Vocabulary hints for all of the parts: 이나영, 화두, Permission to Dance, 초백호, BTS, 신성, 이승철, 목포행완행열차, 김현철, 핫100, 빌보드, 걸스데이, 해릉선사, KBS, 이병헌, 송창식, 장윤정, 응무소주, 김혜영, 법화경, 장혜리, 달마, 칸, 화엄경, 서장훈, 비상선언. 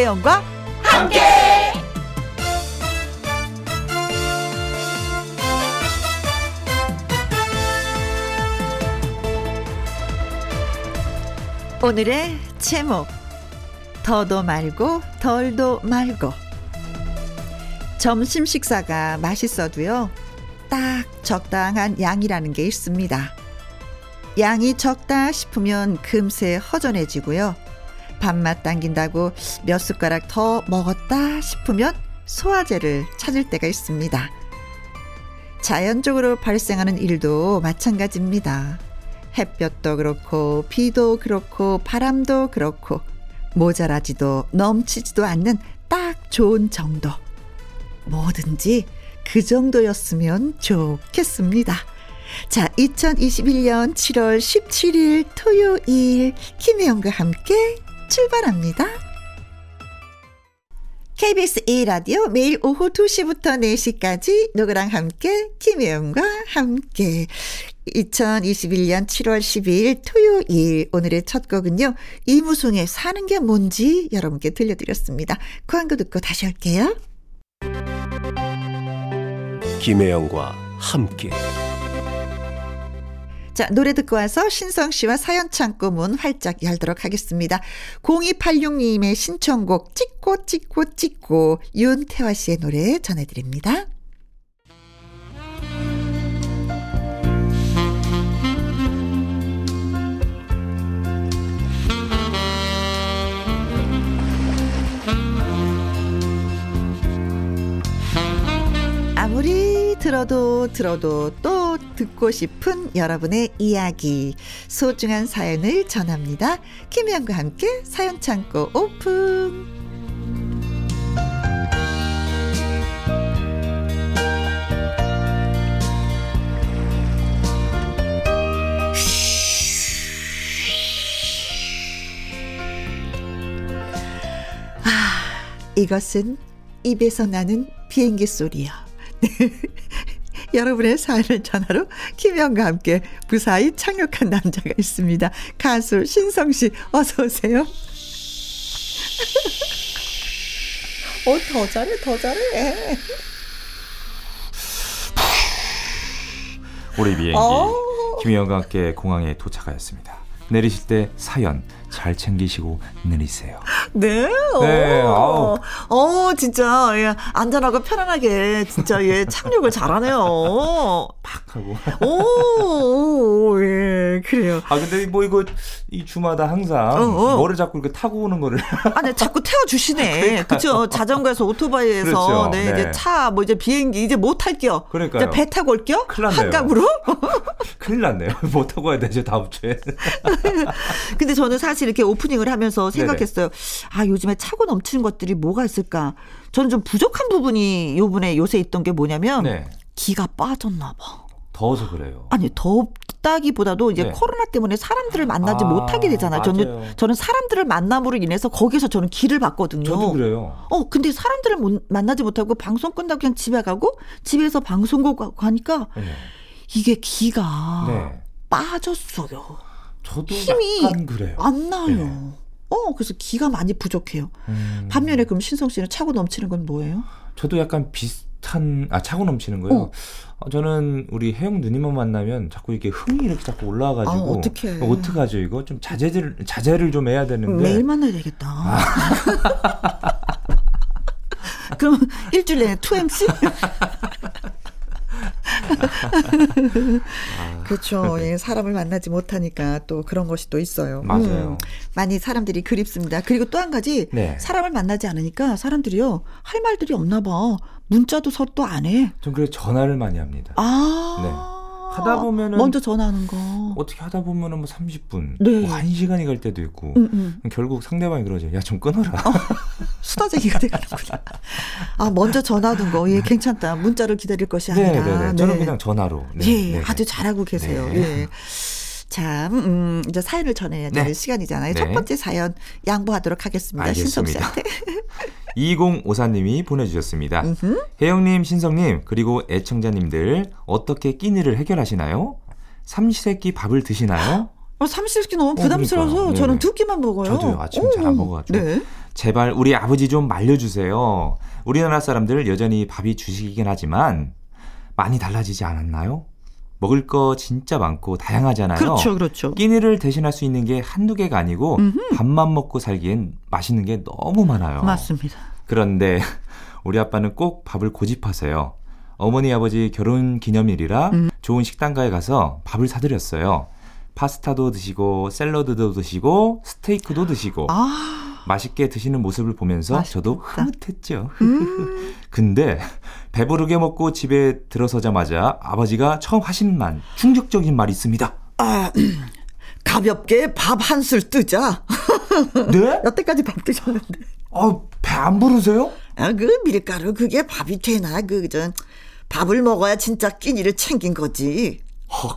김혜영과 함께. 오늘의 제목, 더도 말고 덜도 말고. 점심 식사가 맛있어도요, 딱 적당한 양이라는 게 있습니다. 양이 적다 싶으면 금세 허전해지고요, 밥맛 당긴다고 몇 숟가락 더 먹었다 싶으면 소화제를 찾을 때가 있습니다. 자연적으로 발생하는 일도 마찬가지입니다. 햇볕도 그렇고 비도 그렇고 바람도 그렇고 모자라지도 넘치지도 않는 딱 좋은 정도, 뭐든지 그 정도였으면 좋겠습니다. 자, 2021년 7월 17일 토요일, 김혜영과 함께 출발합니다. KBS 1라디오 매일 오후 2시부터 4시까지 누구랑 함께, 김혜영과 함께. 2021년 7월 12일 토요일, 오늘의 첫 곡은요, 이무송의 사는 게 뭔지 여러분께 들려드렸습니다. 광고 듣고 다시 올게요. 김혜영과 함께. 자, 노래 듣고 와서 신성 씨와 사연 창고 문 활짝 열도록 하겠습니다. 0286님의 신청곡 찍고 찍고 찍고, 윤태화 씨의 노래 전해드립니다. 아무리 들어도 또 듣고 싶은 여러분의 이야기, 소중한 사연을 전합니다. 김혜영과 함께 사연 창고 오픈. 아, 이것은 입에서 나는 비행기 소리야. 여러분의 사연을 전화로 김혜영과 함께 무사히 착륙한 남자가 있습니다. 가수 신성 씨, 어서 오세요. 더 잘해. 우리 비행기 김혜영과 함께 공항에 도착하였습니다. 내리실 때 사연 잘 챙기시고 내리세요. 네. 진짜 예, 안전하고 편안하게 진짜 예, 착륙을 잘하네요. 팍 하고. 예, 그래요. 아, 근데 뭐 이거 이 주마다 항상 뭐를 자꾸 이렇게 타고 오는 거를. 아니, 자꾸 태워 주시네. 그렇죠. 자전거에서 오토바이에서 그렇죠. 네, 이제 차, 뭐 이제 비행기 이제 못 탈게요. 그러니까요. 이제 배 타고 올게요. 한강으로. 큰일 났네요. 못 타고 와야 돼, 이제 다음 주에. 근데 저는 사실 이렇게 오프닝을 하면서 생각했어요. 아, 요즘에 차고 넘치는 것들이 뭐가 있을까? 저는 좀 부족한 부분이 요번에 요새 있던 게 뭐냐면 기가 빠졌나 봐. 더워서 그래요. 아니, 덥다기보다도 이제 코로나 때문에 사람들을 만나지 못하게 되잖아요. 저는 사람들을 만남으로 인해서 거기에서 저는 기를 봤거든요. 저도 그래요. 근데 사람들을 만나지 못하고 방송 끝나고 그냥 집에 가고, 집에서 방송국 가니까 이게 기가 빠졌어요. 저도 힘이 그래요. 안 나요. 네. 그래서 기가 많이 부족해요. 반면에 그럼 신성 씨는 차고 넘치는 건 뭐예요? 저도 약간 비슷한, 차고 넘치는 거예요. 저는 우리 혜영 누님만 만나면 자꾸 이렇게 흥이 이렇게 자꾸 올라와가지고. 어떡하죠, 이거? 좀 자제를 좀 해야 되는데. 매일 만나야 되겠다. 그럼 일주일 내내 2MC? 그렇죠. 예, 사람을 만나지 못하니까 또 그런 것이 또 있어요. 맞아요. 많이 사람들이 그립습니다. 그리고 또 한 가지, 사람을 만나지 않으니까 사람들이요, 할 말들이 없나 봐. 문자도 서로 또 안 해. 전 그래서 전화를 많이 합니다. 하다 보면은 먼저 전화하는 거. 어떻게 하다 보면은 뭐 30분, 뭐 1시간이 갈 때도 있고. 결국 상대방이 그러죠. 야, 좀 끊어라. 수다쟁이가 돼가는구나. 아, 먼저 전화하는 거. 예, 괜찮다. 문자를 기다릴 것이 아니라. 저는 그냥 전화로. 아주 잘하고 계세요. 자, 이제 사연을 전해야 될 시간이잖아요. 첫 번째 사연 양보하도록 하겠습니다. 알겠습니다. 신성 씨한테. 2054님이 보내주셨습니다. 혜영님, 신성님, 그리고 애청자님들, 어떻게 끼니를 해결하시나요? 삼시세끼 밥을 드시나요? 삼시세끼 너무 부담스러워서 그러니까. 저는 두 끼만 먹어요. 저도요. 아침 잘 안 먹어가지고. 제발 우리 아버지 좀 말려주세요. 우리나라 사람들 여전히 밥이 주식이긴 하지만 많이 달라지지 않았나요? 먹을 거 진짜 많고 다양하잖아요. 그렇죠. 그렇죠. 끼니를 대신할 수 있는 게 한두 개가 아니고 밥만 먹고 살기엔 맛있는 게 너무 많아요. 맞습니다. 그런데 우리 아빠는 꼭 밥을 고집하세요. 어머니 아버지 결혼 기념일이라 좋은 식당가에 가서 밥을 사드렸어요. 파스타도 드시고 샐러드도 드시고 스테이크도 드시고 맛있게 드시는 모습을 보면서 맛있겠다. 저도 흐뭇했죠. 근데 배부르게 먹고 집에 들어서자마자 아버지가 처음 하신 말, 충격적인 말이 있습니다. 가볍게 밥 한술 뜨자. 네? 여태까지 밥 드셨는데. 배 안 부르세요? 밀가루 그게 밥이 되나. 밥을 먹어야 진짜 끼니를 챙긴 거지. 헐.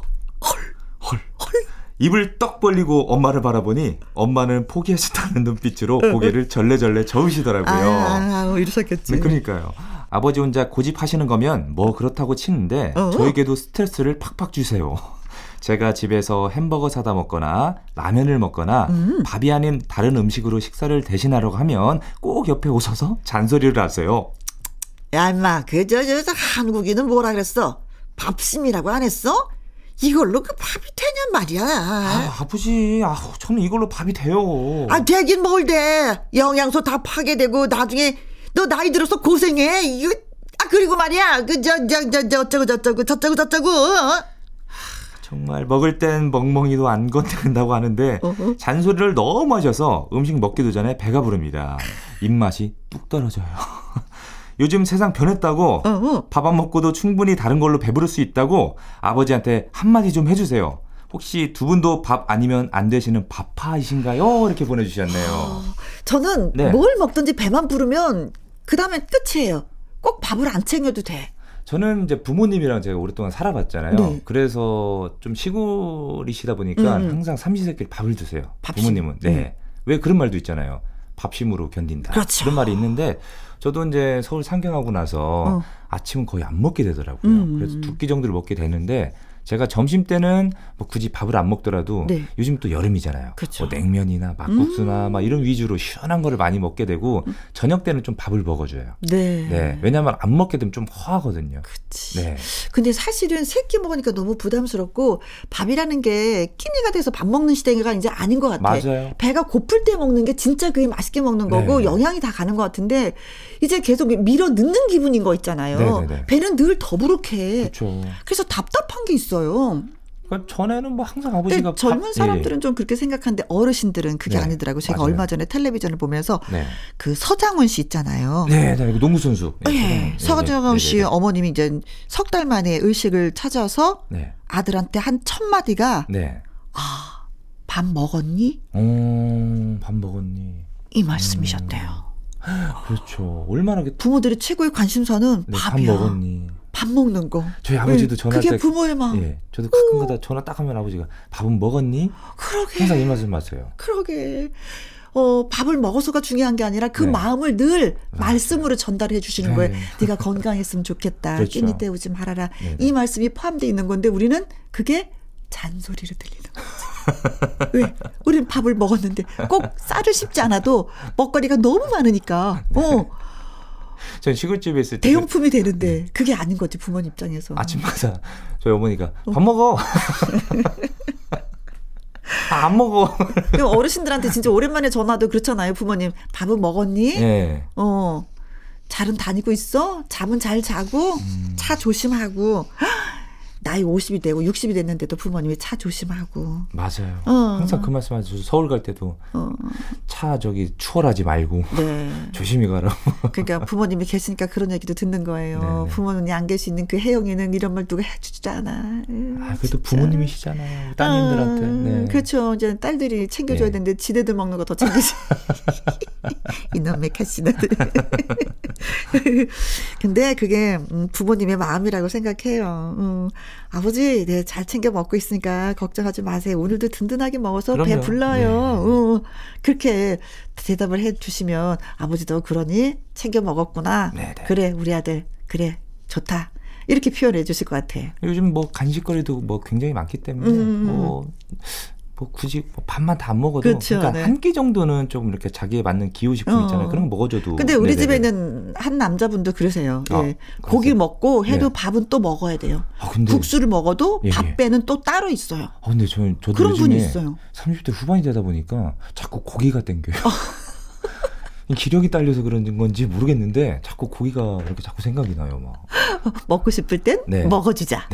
입을 떡 벌리고 엄마를 바라보니 엄마는 포기하셨다는 눈빛으로 고개를 절레절레 저으시더라고요. 이러셨겠지. 네, 그러니까요. 아버지 혼자 고집하시는 거면 뭐 그렇다고 치는데 저에게도 스트레스를 팍팍 주세요. 제가 집에서 햄버거 사다 먹거나 라면을 먹거나 밥이 아닌 다른 음식으로 식사를 대신하려고 하면 꼭 옆에 오셔서 잔소리를 하세요. 야 인마 그 한국인은 뭐라 그랬어? 밥심이라고 안 했어? 이걸로 그 밥이 되냔 말이야. 아버지, 저는 이걸로 밥이 돼요. 되긴 뭘 돼. 영양소 다 파괴되고 나중에 너 나이 들어서 고생해. 이거 그리고 말이야. 어쩌고 저쩌고. 정말 먹을 땐 멍멍이도 안 건드린다고 하는데 잔소리를 너무 하셔서 음식 먹기도 전에 배가 부릅니다. 입맛이 뚝 떨어져요. 요즘 세상 변했다고 밥 안 먹고도 충분히 다른 걸로 배부를 수 있다고 아버지한테 한마디 좀 해주세요. 혹시 두 분도 밥 아니면 안 되시는 밥파이신가요? 이렇게 보내주셨네요. 저는 뭘 먹든지 배만 부르면 그 다음에 끝이에요. 꼭 밥을 안 챙겨도 돼. 저는 이제 부모님이랑 제가 오랫동안 살아봤잖아요. 그래서 좀 시골이시다 보니까 항상 삼시세끼 밥을 드세요. 부모님은. 왜 그런 말도 있잖아요. 밥심으로 견딘다. 그렇죠. 그런 말이 있는데 저도 이제 서울 상경하고 나서 아침은 거의 안 먹게 되더라고요. 그래서 두 끼 정도를 먹게 되는데 제가 점심 때는 뭐 굳이 밥을 안 먹더라도 요즘 또 여름이잖아요. 그렇죠. 냉면이나 막국수나 막 이런 위주로 시원한 거를 많이 먹게 되고 저녁 때는 좀 밥을 먹어줘요. 네. 왜냐하면 안 먹게 되면 좀 허하거든요. 그치. 네. 근데 사실은 세 끼 먹으니까 너무 부담스럽고 밥이라는 게 끼니가 돼서 밥 먹는 시대가 이제 아닌 것 같아. 맞아요. 배가 고플 때 먹는 게 진짜 그게 맛있게 먹는 거고 영양이 다 가는 것 같은데 이제 계속 밀어 넣는 기분인 거 있잖아요. 배는 늘 더부룩해. 그렇죠. 그래서 답답한 게 있어. 그러니까 전에는 뭐 항상 아버지가 젊은 사람들은 좀 그렇게 생각하는데 어르신들은 그게 아니더라고요. 제가 맞아요. 얼마 전에 텔레비전을 보면서 그 서장훈 씨 있잖아요. 농구 선수. 서장훈 씨 어머님이 이제 석 달 만에 의식을 찾아서 아들한테 한 첫 마디가 밥 먹었니? 밥 먹었니? 이 말씀이셨대요. 그렇죠. 얼마나 부모들의 최고의 관심사는 밥이야. 밥 먹었니? 밥 먹는 거. 저희 아버지도 전화 그게 때, 부모의 마음. 저도 가끔가다 전화 딱 하면 아버지가 밥은 먹었니? 그러게. 항상 이 말씀 맞아요. 그러게. 밥을 먹어서가 중요한 게 아니라 그 마음을 늘 말씀으로 전달해 주시는 거예요. 네가 건강했으면 좋겠다. 그렇죠. 끼니 때우지 말아라. 이 말씀이 포함되어 있는 건데 우리는 그게 잔소리로 들리는 거지. 왜? 우리는 밥을 먹었는데 꼭 쌀을 씹지 않아도 먹거리가 너무 많으니까. 전 시골집에 있을 때 대용품이 되는데 그게 아닌 거지 부모님 입장에서. 아침마다 저희 어머니가 밥 먹어. 안 먹어. 어르신들한테 진짜 오랜만에 전화도 그렇잖아요. 부모님 밥은 먹었니? 잘은 다니고 있어? 잠은 잘 자고? 차 조심하고. 나이 50이 되고 60이 됐는데도 부모님이 차 조심하고. 맞아요. 항상 그 말씀 하죠. 서울 갈 때도 차 추월하지 말고 조심히 가라고. 그러니까 부모님이 계시니까 그런 얘기도 듣는 거예요. 부모님이 안 계시는 그 혜영이는 이런 말 누가 해주지 않아. 그래도 부모님이시잖아요. 따님들한테. 그렇죠. 이제 딸들이 챙겨줘야 되는데 지네들 먹는 거 더 챙겨줘. 이놈의 카시나들. 근데 그게 부모님의 마음이라고 생각해요. 아버지, 잘 챙겨 먹고 있으니까 걱정하지 마세요. 오늘도 든든하게 먹어서 배 불러요. 그렇게 대답을 해주시면 아버지도 그러니 챙겨 먹었구나. 그래, 우리 아들. 그래, 좋다. 이렇게 표현해 주실 것 같아. 요즘 뭐 간식거리도 뭐 굉장히 많기 때문에 뭐 뭐 굳이 밥만 다 안 먹어도 그쵸, 그러니까 네. 한 끼 정도는 좀 이렇게 자기에 맞는 기호식품 있잖아요. 그런 거 먹어줘도. 근데 우리 네네네. 집에는 한 남자분도 그러세요. 아, 예. 고기 먹고 해도 예. 밥은 또 먹어야 돼요. 아, 근데, 국수를 먹어도 예, 예. 밥 배는 또 따로 있어요. 아, 근데 저도 그런 분이 있어요. 30대 후반이 되다 보니까 자꾸 고기가 땡겨요. 기력이 딸려서 그런 건지 모르겠는데 자꾸 고기가 이렇게 자꾸 생각이 나요. 막. 먹고 싶을 땐 네. 먹어주자.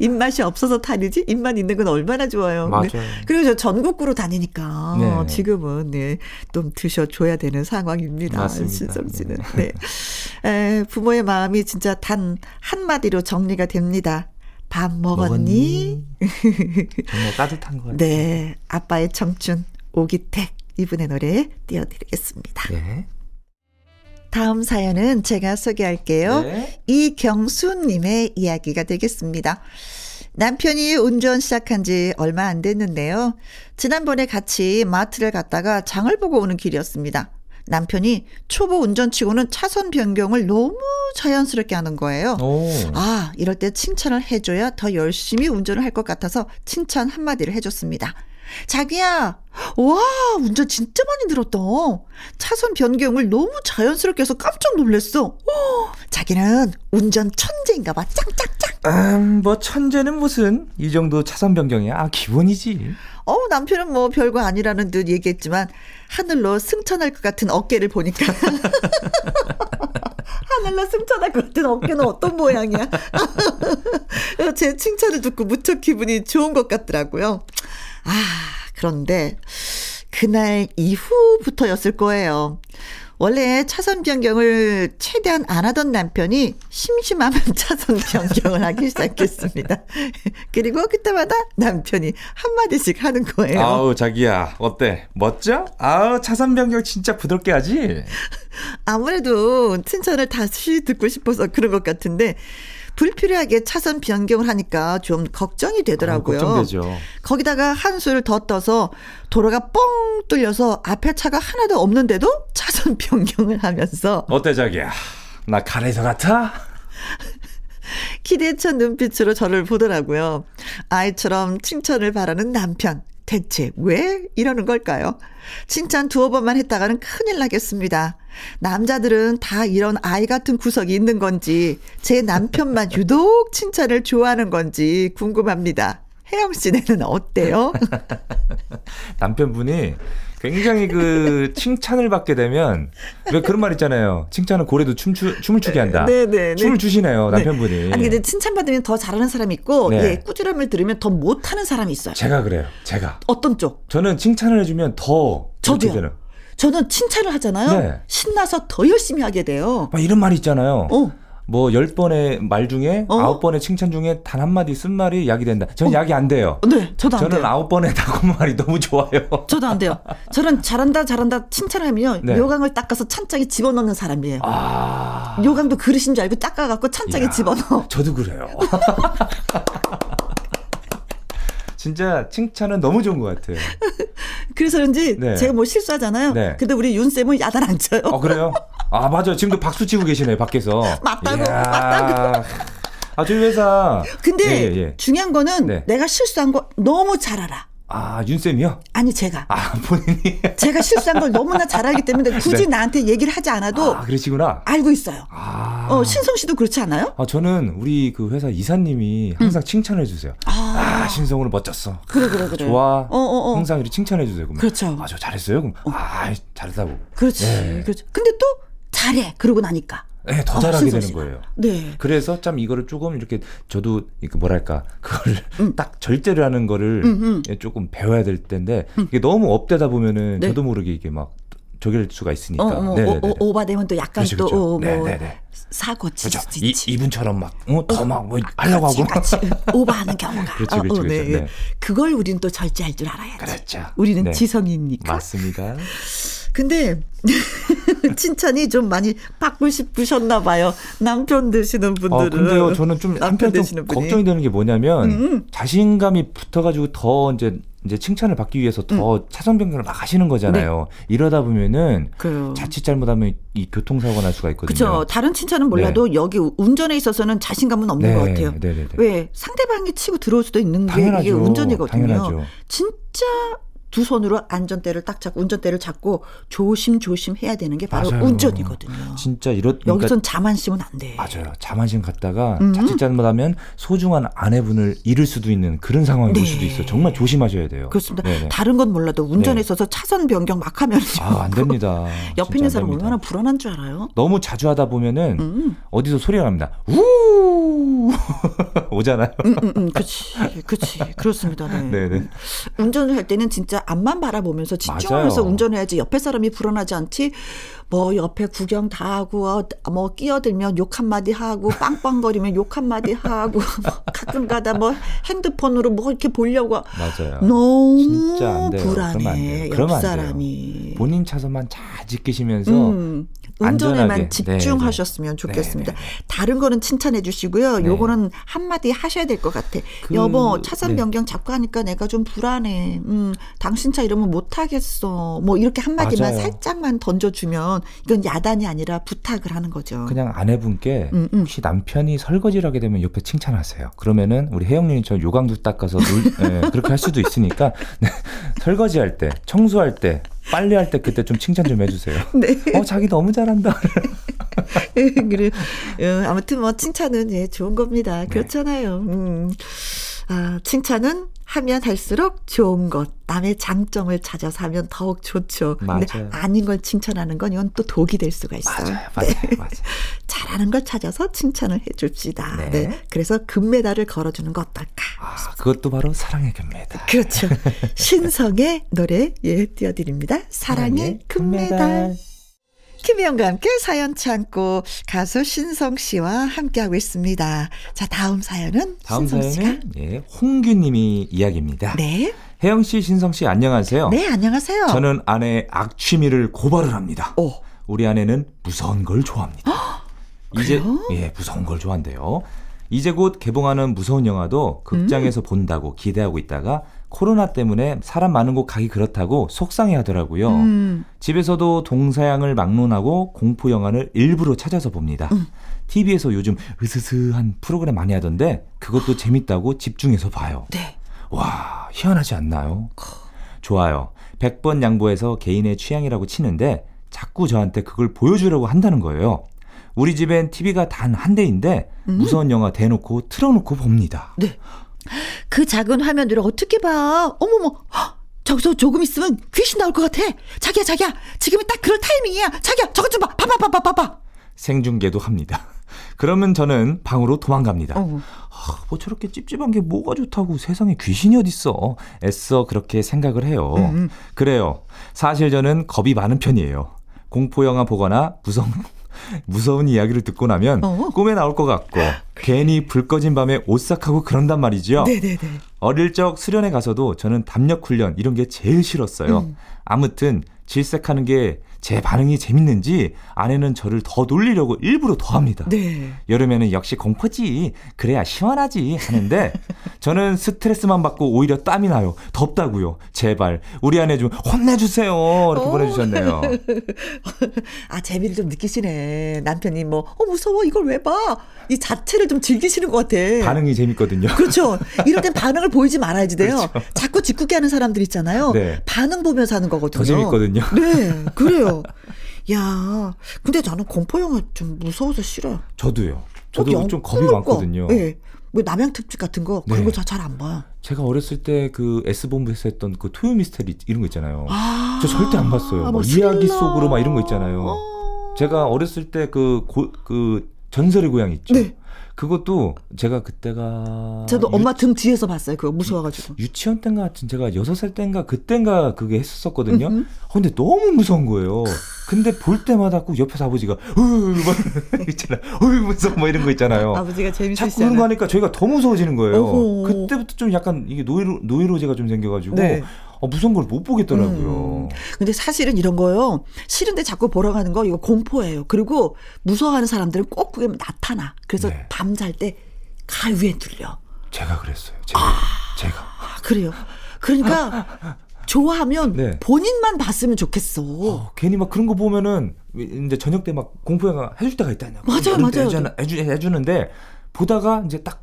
입맛이 없어서 탈이지 입맛 있는 건 얼마나 좋아요. 맞아요. 네. 그리고 저 전국구로 다니니까 네네. 지금은 네. 좀 드셔줘야 되는 상황입니다. 맞습니다. 신성 씨는. 네. 네. 부모의 마음이 진짜 단 한마디로 정리가 됩니다. 밥 먹었니? 정말 따뜻한 거예요. 네. 아빠의 청춘 오기택. 이분의 노래 띄워드리겠습니다. 네. 다음 사연은 제가 소개할게요. 네. 이경수님의 이야기가 되겠습니다. 남편이 운전 시작한 지 얼마 안 됐는데요. 지난번에 같이 마트를 갔다가 장을 보고 오는 길이었습니다. 남편이 초보 운전치고는 차선 변경을 너무 자연스럽게 하는 거예요. 오. 아, 이럴 때 칭찬을 해줘야 더 열심히 운전을 할 것 같아서 칭찬 한마디를 해줬습니다. 자기야, 와, 운전 진짜 많이 늘었다. 차선 변경을 너무 자연스럽게 해서 깜짝 놀랐어. 오, 자기는 운전 천재인가 봐. 짱짱짱. 뭐 천재는 무슨, 이 정도 차선 변경이야. 아, 기본이지. 남편은 뭐 별거 아니라는 듯 얘기했지만 하늘로 승천할 것 같은 어깨를 보니까 하늘로 승천할 것 같은 어깨는 어떤 모양이야. 제 칭찬을 듣고 무척 기분이 좋은 것 같더라고요. 아, 그런데 그날 이후부터였을 거예요. 원래 차선 변경을 최대한 안 하던 남편이 심심하면 차선 변경을 하기 시작했습니다. 그리고 그때마다 남편이 한마디씩 하는 거예요. 아우, 자기야, 어때? 멋져? 아우, 차선 변경 진짜 부드럽게 하지? 아무래도 칭찬을 다시 듣고 싶어서 그런 것 같은데 불필요하게 차선 변경을 하니까 좀 걱정이 되더라고요. 걱정되죠. 거기다가 한 수를 더 떠서 도로가 뻥 뚫려서 앞에 차가 하나도 없는데도 차선 변경을 하면서 어때 자기야? 나 가래서 같아? 기대에 찬 눈빛으로 저를 보더라고요. 아이처럼 칭찬을 바라는 남편. 대체 왜 이러는 걸까요? 칭찬 두어 번만 했다가는 큰일 나겠습니다. 남자들은 다 이런 아이 같은 구석이 있는 건지 제 남편만 유독 칭찬을 좋아하는 건지 궁금합니다. 혜영 씨네는 어때요? 남편분이 굉장히 그 칭찬을 받게 되면 왜 그런 말 있잖아요. 칭찬은 고래도 춤을 추게 한다. 네네네. 춤을 추시네요. 남편분이. 네. 아니 근데 칭찬받으면 더 잘하는 사람이 있고 네. 예, 꾸지람을 들으면 더 못하는 사람이 있어요. 제가 그래요. 제가. 어떤 쪽? 저는 칭찬을 해주면 더. 저도요. 저는 칭찬을 하잖아요. 네. 신나서 더 열심히 하게 돼요. 막 이런 말이 있잖아요. 뭐 10번의 말 중에 9번의 칭찬 중에 단 한마디 쓴말이 약이 된다. 저는 약이 안 돼요. 네, 저도 안 돼요. 저는 9번의 다고말이 너무 좋아요. 저도 안 돼요. 저는 잘한다 칭찬하면요. 네. 요강을 닦아서 찬장에 집어넣는 사람이에요. 아... 요강도 그릇인 줄 알고 닦아갖고 찬장에 집어넣어. 저도 그래요. 진짜 칭찬은 너무 좋은 것 같아요. 그래서 그런지 네. 제가 뭐 실수하잖아요. 네. 근데 우리 윤쌤은 야단 안 쳐요. 그래요? 아, 맞아요. 지금도 박수 치고 계시네요, 밖에서. 맞다고. 아, 저희 회사. 근데 중요한 거는 네. 내가 실수한 거 너무 잘 알아. 아, 윤쌤이요? 아니, 제가. 아, 본인이? 제가 실수한 걸 너무나 잘 알기 때문에 굳이 네. 나한테 얘기를 하지 않아도. 아, 그러시구나. 알고 있어요. 아. 신성 씨도 그렇지 않아요? 아, 저는 우리 그 회사 이사님이 항상 칭찬해 주세요. 아, 신성으로 멋졌어. 그래. 좋아. 항상 이렇게 칭찬해 주세요. 그러면. 그렇죠. 아, 저 잘했어요? 그럼. 아, 잘했다고. 그렇지. 네. 그렇죠. 근데 또 잘해. 그러고 나니까. 네, 더 잘하게 되는 거예요. 네. 그래서 참 이거를 조금 이렇게 저도 뭐랄까 그걸 딱 절제를 하는 거를 조금 배워야 될 텐데 이게 너무 업되다 보면은 네. 저도 모르게 이게 막 저길 수가 있으니까 오바되면 또 약간 그렇죠. 또 사고치 그렇죠. 이분처럼 막 더 막 뭐 하려고 하고 오바하는 경우가 그렇죠. 네. 네. 그걸 우리는 또 절제할 줄 알아야지. 그렇죠. 우리는 네. 지성이니까. 맞습니다. 근데 칭찬이 좀 많이 받고 싶으셨나 봐요. 남편 되시는 분들은. 근데요, 저는 좀 한편 좀 걱정이 되는 게 뭐냐면 자신감이 붙어가지고 더 이제 이제 칭찬을 받기 위해서 더 차선 변경을 막 하시는 거잖아요. 네. 이러다 보면은 그래요. 자칫 잘못하면 이 교통사고가 날 수가 있거든요. 그렇죠. 다른 칭찬은 몰라도 네. 여기 운전에 있어서는 자신감은 없는 네. 것 같아요. 네. 네. 네. 왜? 상대방이 치고 들어올 수도 있는 당연하죠. 게 이게 운전이거든요. 당연하죠. 진짜 두 손으로 안전대를 딱 잡고 운전대를 잡고 조심조심 해야 되는 게 바로 맞아요. 운전이거든요. 진짜 그러니까 여기선 자만심은 안 돼. 맞아요. 자만심 갖다가 자칫 잘못하면 소중한 아내분을 잃을 수도 있는 그런 상황이 네. 올 수도 있어요. 정말 조심하셔야 돼요. 그렇습니다. 네네. 다른 건 몰라도 운전에 네. 있어서 차선 변경 막 하면 안 됩니다. 옆에 있는 사람 얼마나 불안한 줄 알아요? 너무 자주 하다 보면은 어디서 소리가 납니다. 우 오잖아요. 그렇지. 그렇습니다. 네. 네네. 운전을 할 때는 진짜 앞만 바라보면서 집중하면서 맞아요. 운전해야지 옆에 사람이 불안하지 않지 뭐 옆에 구경 다 하고 뭐 끼어들면 욕 한마디 하고 빵빵거리면 욕 한마디 하고 가끔가다 뭐 핸드폰으로 뭐 이렇게 보려고 맞아요. 너무 진짜 안 돼요. 불안해 옆 사람이 본인 차선만 잘 지키시면서 운전에만 집중하셨으면 좋겠습니다. 네네. 다른 거는 칭찬해 주시고요. 네. 요거는 한마디 하셔야 될 것 같아. 여보 차선 변경 잡고 하니까 내가 좀 불안해. 당신 차 이러면 못하겠어. 뭐 이렇게 한마디만 맞아요. 살짝만 던져주면 이건 야단이 아니라 부탁을 하는 거죠. 그냥 아내분께 혹시 남편이 설거지를 하게 되면 옆에 칭찬하세요. 그러면은 우리 혜영 님처럼 요강도 닦아서 네, 그렇게 할 수도 있으니까 설거지할 때 청소할 때 빨리 할 때 그때 좀 칭찬 좀 해주세요. 네. 자기 너무 잘한다. 그래. 아무튼 뭐 칭찬은 예, 좋은 겁니다. 네. 그렇잖아요. 칭찬은 하면 할수록 좋은 것, 남의 장점을 찾아서 하면 더욱 좋죠. 맞아요. 근데 아닌 걸 칭찬하는 건 이건 또 독이 될 수가 있어요. 맞아요. 잘하는 걸 찾아서 칭찬을 해줍시다. 네. 네. 그래서 금메달을 걸어주는 거 어떨까? 그것도 바로 사랑의 금메달. 그렇죠. 신성의 노래 예 띄워드립니다. 사랑의 금메달. 김혜영과 함께 사연 창고 가수 신성 씨와 함께하고 있습니다. 자, 다음 신성 씨가 예, 홍규님이 이야기입니다. 네. 혜영 씨, 신성 씨 안녕하세요. 네, 안녕하세요. 저는 아내의 악취미를 고발을 합니다. 오. 우리 아내는 무서운 걸 좋아합니다. 그래요? 예, 무서운 걸 좋아한대요. 이제 곧 개봉하는 무서운 영화도 극장에서 본다고 기대하고 있다가 코로나 때문에 사람 많은 곳 가기 그렇다고 속상해하더라고요. 집에서도 동서양을 막론하고 공포 영화를 일부러 찾아서 봅니다. TV에서 요즘 으스스한 프로그램 많이 하던데 그것도 재밌다고 집중해서 봐요. 네. 와, 희한하지 않나요? 좋아요. 100번 양보해서 개인의 취향이라고 치는데 자꾸 저한테 그걸 보여주려고 한다는 거예요. 우리 집엔 TV가 단 한 대인데 무서운 영화 대놓고 틀어놓고 봅니다. 네. 그 작은 화면으로 어떻게 봐? 어머머, 저기서 조금 있으면 귀신 나올 것 같아. 자기야, 지금이 딱 그럴 타이밍이야. 자기야, 저것 좀 봐. 봐봐. 생중계도 합니다. 그러면 저는 방으로 도망갑니다. 뭐 저렇게 찝찝한 게 뭐가 좋다고 세상에 귀신이 어딨어. 애써 그렇게 생각을 해요. 그래요. 사실 저는 겁이 많은 편이에요. 공포영화 보거나 무서운 이야기를 듣고 나면 꿈에 나올 것 같고 괜히 불 꺼진 밤에 오싹하고 그런단 말이죠. 네네네. 어릴 적 수련회 가서도 저는 담력훈련 이런 게 제일 싫었어요. 아무튼 질색하는 게 제 반응이 재밌는지 아내는 저를 더 놀리려고 일부러 더 합니다. 네. 여름에는 역시 공포지 그래야 시원하지 하는데 저는 스트레스만 받고 오히려 땀이 나요. 덥다고요. 제발 우리 아내 좀 혼내주세요. 이렇게 보내주셨네요. 재미를 좀 느끼시네. 남편이 무서워 이걸 왜 봐. 이 자체를 좀 즐기시는 것 같아. 반응이 재밌거든요. 그렇죠. 이럴 땐 반응을 보이지 말아야지 돼요. 그렇죠. 자꾸 짓궂게 하는 사람들 있잖아요. 네. 반응 보면서 하는 거거든요. 더 재밌거든요. 네. 그래요. 야, 근데 나는 공포 영화 좀 무서워서 싫어요. 저도 좀 겁이 많거든요. 네. 뭐 남양특집 같은 거 그런 거 잘 안 봐요. 제가 어렸을 때 그 S본부에서 했던 그 토요 미스테리 이런 거 있잖아요. 저 절대 안 봤어요. 이야기 속으로 이런 거 있잖아요. 제가 어렸을 때 그 전설의 고향 있죠. 네. 그것도 제가 그때가 저도 엄마 등 뒤에서 봤어요. 그거 무서워가지고 유치원 땐가 같은 제가 6살 땐가 그땐가 그게 했었거든요. 근데 너무 무서운 거예요. 근데 볼 때마다 꼭 옆에서 아버지가 있잖아. 무서워 이런 거 있잖아요. 아버지가 재밌으시잖아요. 자꾸 그런 거 하니까 저희가 더 무서워지는 거예요. 어허. 그때부터 좀 약간 이게 노이로제가 좀 생겨가지고 네. 무서운 걸 못 보겠더라고요. 근데 사실은 이런 거요. 싫은데 자꾸 보러 가는 거 이거 공포예요. 그리고 무서워하는 사람들은 꼭 그게 나타나. 그래서 네. 밤 잘 때 가위에 눌려. 제가 그랬어요. 제가. 그래요. 그러니까 좋아하면 네. 본인만 봤으면 좋겠어. 괜히 막 그런 거 보면은 이제 저녁 때 막 공포영화 해줄 때가 있다냐. 맞아요. 해주는데 보다가 이제 딱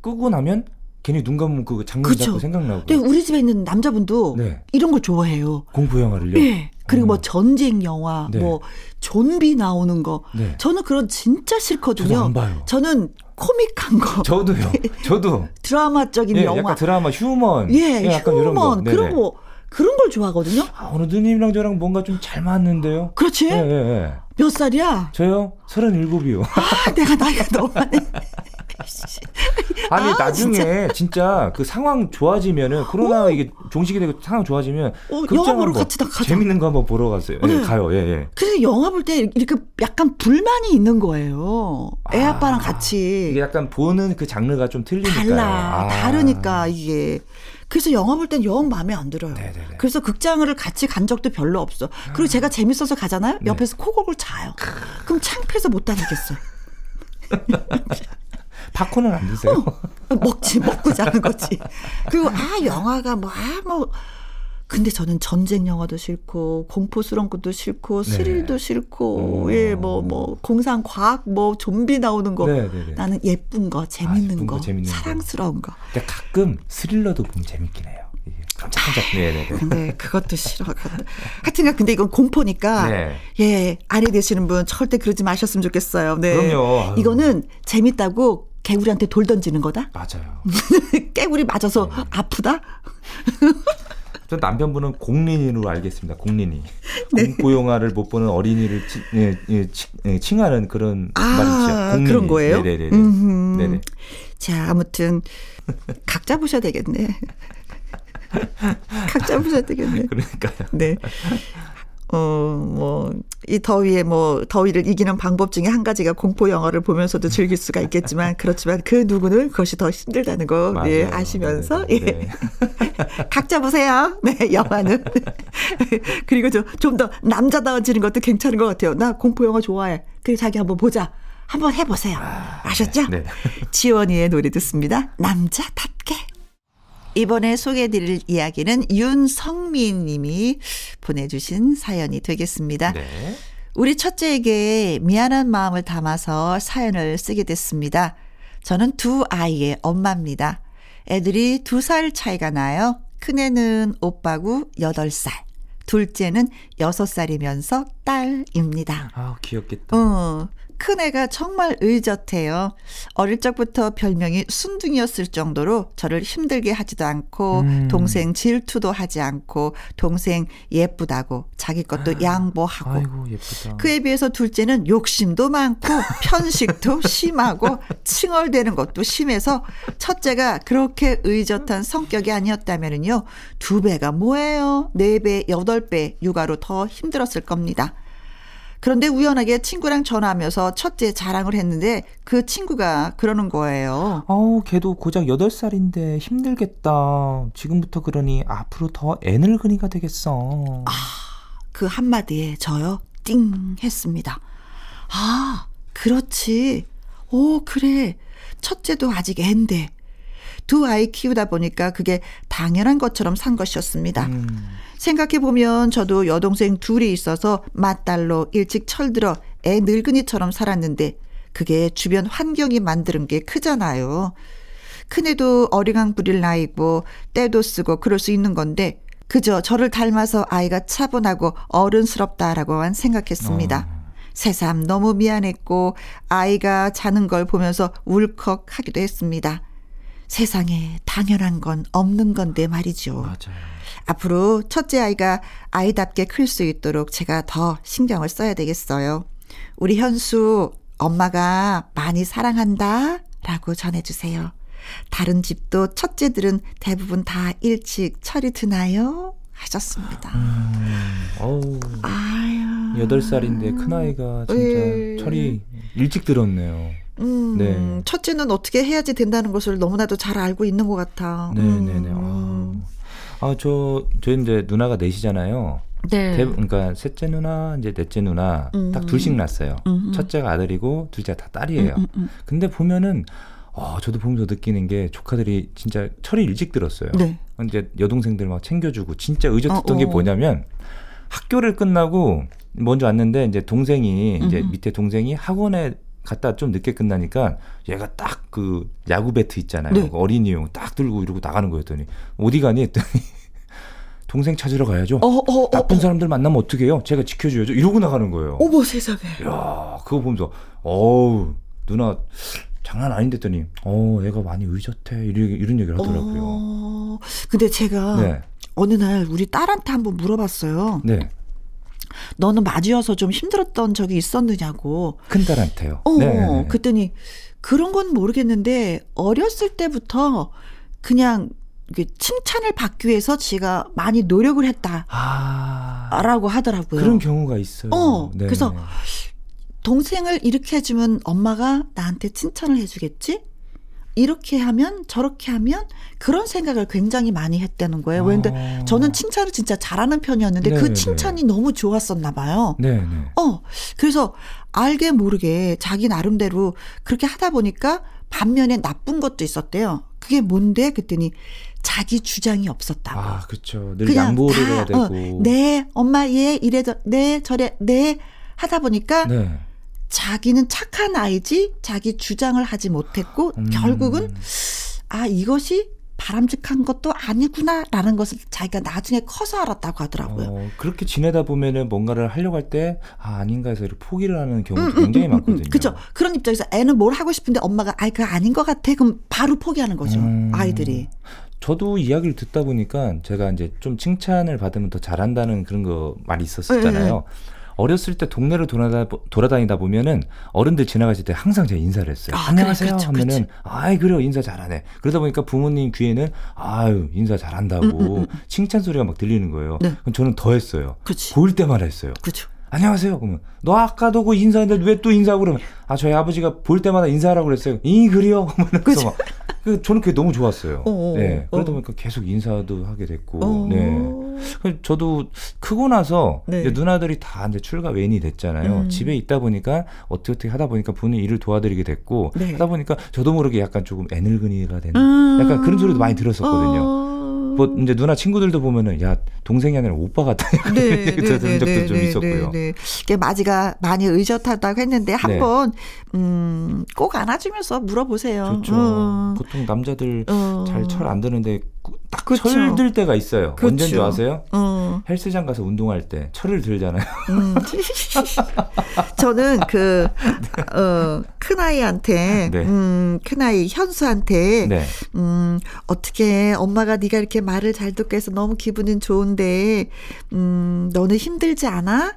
끄고 나면 괜히 눈 감으면 그 장면 자꾸 생각나고. 근데 우리 집에 있는 남자분도 네. 이런 걸 좋아해요. 공포 영화를요. 네. 그리고 뭐 전쟁 영화, 네. 뭐 좀비 나오는 거. 네. 저는 그런 진짜 싫거든요. 저도 안 봐요. 저는 코믹한 거. 저도요. 저도. 드라마적인 네, 영화. 약간 드라마, 휴먼. 예, 네, 약간 휴먼. 그런 거. 그런 걸 좋아하거든요. 아, 오늘 누님이랑 저랑 뭔가 좀 잘 맞는데요. 그렇지? 예, 예, 예. 몇 살이야? 저요? 37이요. 아, 내가 나이가 너무 많네. 아니, 아, 나중에 진짜 그 상황 좋아지면은 코로나 이게 종식이 되고 상황 좋아지면 영화 보러 같이 다 가자. 재밌는 거 한번 보러 가세요. 네. 예, 가요. 예, 예. 그래서 영화 볼 때 이렇게 약간 불만이 있는 거예요. 애 아빠랑 같이. 이게 약간 보는 그 장르가 좀 틀리니까. 달라. 다르니까 이게. 그래서 영화 볼 땐 영 마음에 안 들어요. 네네네. 그래서 극장을 같이 간 적도 별로 없어. 그리고 제가 재밌어서 가잖아요. 옆에서 네. 코골고 자요. 그럼 창피해서 못 다니겠어요. 팝콘은 안 드세요? 먹고 자는 거지. 그리고 영화가 근데 저는 전쟁 영화도 싫고 공포스러운 것도 싫고 스릴도 네. 싫고 공상 과학 좀비 나오는 거 네네네. 나는 예쁜 거 재밌는 거 재밌는 사랑스러운 거. 근데 가끔 스릴러도 보면 재밌긴 해요. 근데 그것도 싫어. 하여튼간 근데 이건 공포니까 네. 예 아내 되시는 분 절대 그러지 마셨으면 좋겠어요. 네. 그럼요. 이거는 재밌다고 개구리한테 돌 던지는 거다. 맞아요. 개구리 맞아서 네. 아프다. 전 남편분은 공린이로 알겠습니다. 공린이. 네. 공포영화를 못 보는 어린이를 칭하는 그런 말이죠. 공린이. 그런 거예요? 네네. 자, 아무튼 각자 보셔야 되겠네. 각자 보셔야 되겠네. 그러니까요. 네. 이 더위에 더위를 이기는 방법 중에 한 가지가 공포 영화를 보면서도 즐길 수가 있겠지만, 그렇지만 그 누구는 그것이 더 힘들다는 거, 예, 아시면서, 네. 예. 각자 보세요. 네, 영화는. 그리고 좀 더 남자다워지는 것도 괜찮은 것 같아요. 나 공포 영화 좋아해. 그래, 자기 한번 보자. 한번 해보세요. 아셨죠? 네. 지원이의 노래 듣습니다. 남자답게. 이번에 소개해드릴 이야기는 윤성민 님이 보내주신 사연이 되겠습니다. 네. 우리 첫째에게 미안한 마음을 담아서 사연을 쓰게 됐습니다. 저는 두 아이의 엄마입니다. 애들이 2살 차이가 나요. 큰애는 오빠고 8살, 둘째는 6살이면서 딸입니다. 아, 귀엽겠다. 큰애가 정말 의젓해요. 어릴 적부터 별명이 순둥이였을 정도로 저를 힘들게 하지도 않고 동생 질투도 하지 않고 동생 예쁘다고 자기 것도 양보하고. 아이고, 예쁘다. 그에 비해서 둘째는 욕심도 많고 편식도 심하고 칭얼대는 것도 심해서 첫째가 그렇게 의젓한 성격이 아니었다면요 2배가 뭐예요 4배 8배 육아로 더 힘들었을 겁니다. 그런데 우연하게 친구랑 전화하면서 첫째 자랑을 했는데 그 친구가 그러는 거예요. 걔도 고작 8살인데 힘들겠다. 지금부터 그러니 앞으로 더 애늙은이가 되겠어. 그 한마디에 저요 띵 했습니다. 그렇지. 그래. 첫째도 아직 앤데. 두 아이 키우다 보니까 그게 당연한 것처럼 산 것이었습니다. 생각해보면 저도 여동생 둘이 있어서 맏딸로 일찍 철들어 애 늙은이처럼 살았는데 그게 주변 환경이 만드는 게 크잖아요. 큰애도 어리광 부릴 나이고 때도 쓰고 그럴 수 있는 건데 그저 저를 닮아서 아이가 차분하고 어른스럽다라고만 생각했습니다. 새삼 너무 미안했고 아이가 자는 걸 보면서 울컥하기도 했습니다. 세상에 당연한 건 없는 건데 말이죠. 맞아요. 앞으로 첫째 아이가 아이답게 클 수 있도록 제가 더 신경을 써야 되겠어요. 우리 현수 엄마가 많이 사랑한다 라고 전해주세요. 다른 집도 첫째들은 대부분 다 일찍 철이 드나요? 하셨습니다. 아유. 8살인데 큰아이가 진짜 철이 일찍 들었네요. 네. 첫째는 어떻게 해야지 된다는 것을 너무나도 잘 알고 있는 것 같아. 네네네. 저희 이제 누나가 넷이잖아요. 네. 그러니까 셋째 누나, 이제 넷째 누나 딱 둘씩 났어요. 첫째가 아들이고 둘째가 다 딸이에요. 근데 보면은 저도 보면서 느끼는 게 조카들이 진짜 철이 일찍 들었어요. 네. 이제 여동생들 막 챙겨주고 진짜 의젓했던 게 뭐냐면 학교를 끝나고 먼저 왔는데 이제 동생이 이제 밑에 동생이 학원에 갔다 좀 늦게 끝나니까 얘가 딱 그 야구 배트 있잖아요. 네. 어린이용 딱 들고 이러고 나가는 거였더니 어디 가니 했더니 동생 찾으러 가야죠. 나쁜 사람들 만나면 어떻게 해요? 제가 지켜줘야죠. 이러고 나가는 거예요. 어머 세상에. 야 그거 보면서 어우 누나 장난 아닌데 했더니 애가 많이 의젓해 이런 얘기를 하더라고요. 근데 제가 네. 어느 날 우리 딸한테 한번 물어봤어요. 네. 너는 맞이어서 좀 힘들었던 적이 있었느냐고. 큰딸한테요. 네. 그랬더니 그런 건 모르겠는데 어렸을 때부터 그냥 칭찬을 받기 위해서 지가 많이 노력을 했다라고 하더라고요. 그런 경우가 있어요. 네. 그래서 동생을 이렇게 해주면 엄마가 나한테 칭찬을 해주겠지? 이렇게 하면 저렇게 하면 그런 생각을 굉장히 많이 했다는 거예요. 그런데 저는 칭찬을 진짜 잘하는 편이었는데 네네. 그 칭찬이 너무 좋았었나 봐요. 네. 그래서 알게 모르게 자기 나름대로 그렇게 하다 보니까 반면에 나쁜 것도 있었대요. 그게 뭔데? 그랬더니 자기 주장이 없었다고. 아, 그렇죠. 늘 양보를 해야 되고. 네, 엄마 얘 이래 네, 저래 네 하다 보니까 네. 자기는 착한 아이지 자기 주장을 하지 못했고 결국은 이것이 바람직한 것도 아니구나라는 것을 자기가 나중에 커서 알았다고 하더라고요. 그렇게 지내다 보면은 뭔가를 하려고 할 때 아닌가 해서 포기를 하는 경우도 굉장히 많거든요. 그렇죠. 그런 입장에서 애는 뭘 하고 싶은데 엄마가 그거 아닌 것 같아. 그럼 바로 포기하는 거죠. 아이들이. 저도 이야기를 듣다 보니까 제가 이제 좀 칭찬을 받으면 더 잘한다는 그런 거 많이 있었잖아요. 어렸을 때 동네를 돌아다니다 보면은 어른들 지나가실 때 항상 제가 인사를 했어요. 안녕하세요 하면은 아이 그래요 인사 잘하네. 그러다 보니까 부모님 귀에는 아유 인사 잘한다고 칭찬 소리가 막 들리는 거예요. 네. 그럼 저는 더 했어요. 그치. 보일 때마다 했어요. 그렇죠. 안녕하세요. 그러면 너 아까도 그 인사했는데 왜 또 인사하고 그러면 저희 아버지가 볼 때마다 인사하라고 그랬어요. 이 그래요. 그래서 막 저는 그게 너무 좋았어요. 네. 그러다 보니까 계속 인사도 하게 됐고, 네. 저도 크고 나서 네. 이제 누나들이 다 이제 출가 외인이 됐잖아요. 집에 있다 보니까 어떻게 하다 보니까 본인 일을 도와드리게 됐고, 네. 하다 보니까 저도 모르게 약간 조금 애늙은이가 되는 약간 그런 소리도 많이 들었었거든요. 뭐 이제 누나 친구들도 보면은 야 동생이 아니라 오빠 같다는 그런 적도 좀 있었고요. 이게 맞이가 많이 의젓하다고 했는데 한번 꼭 안아주면서 물어보세요. 그렇죠. 보통 남자들 잘 철 안 드는데 딱 철 들 때가 있어요. 그쵸. 언제인 줄 아세요? 헬스장 가서 운동할 때 철을 들잖아요. 저는 그 큰아이한테 네. 큰아이 현수한테 네. 어떻게 엄마가 네가 이렇게 말을 잘 듣게 해서 너무 기분은 좋은데 너는 힘들지 않아?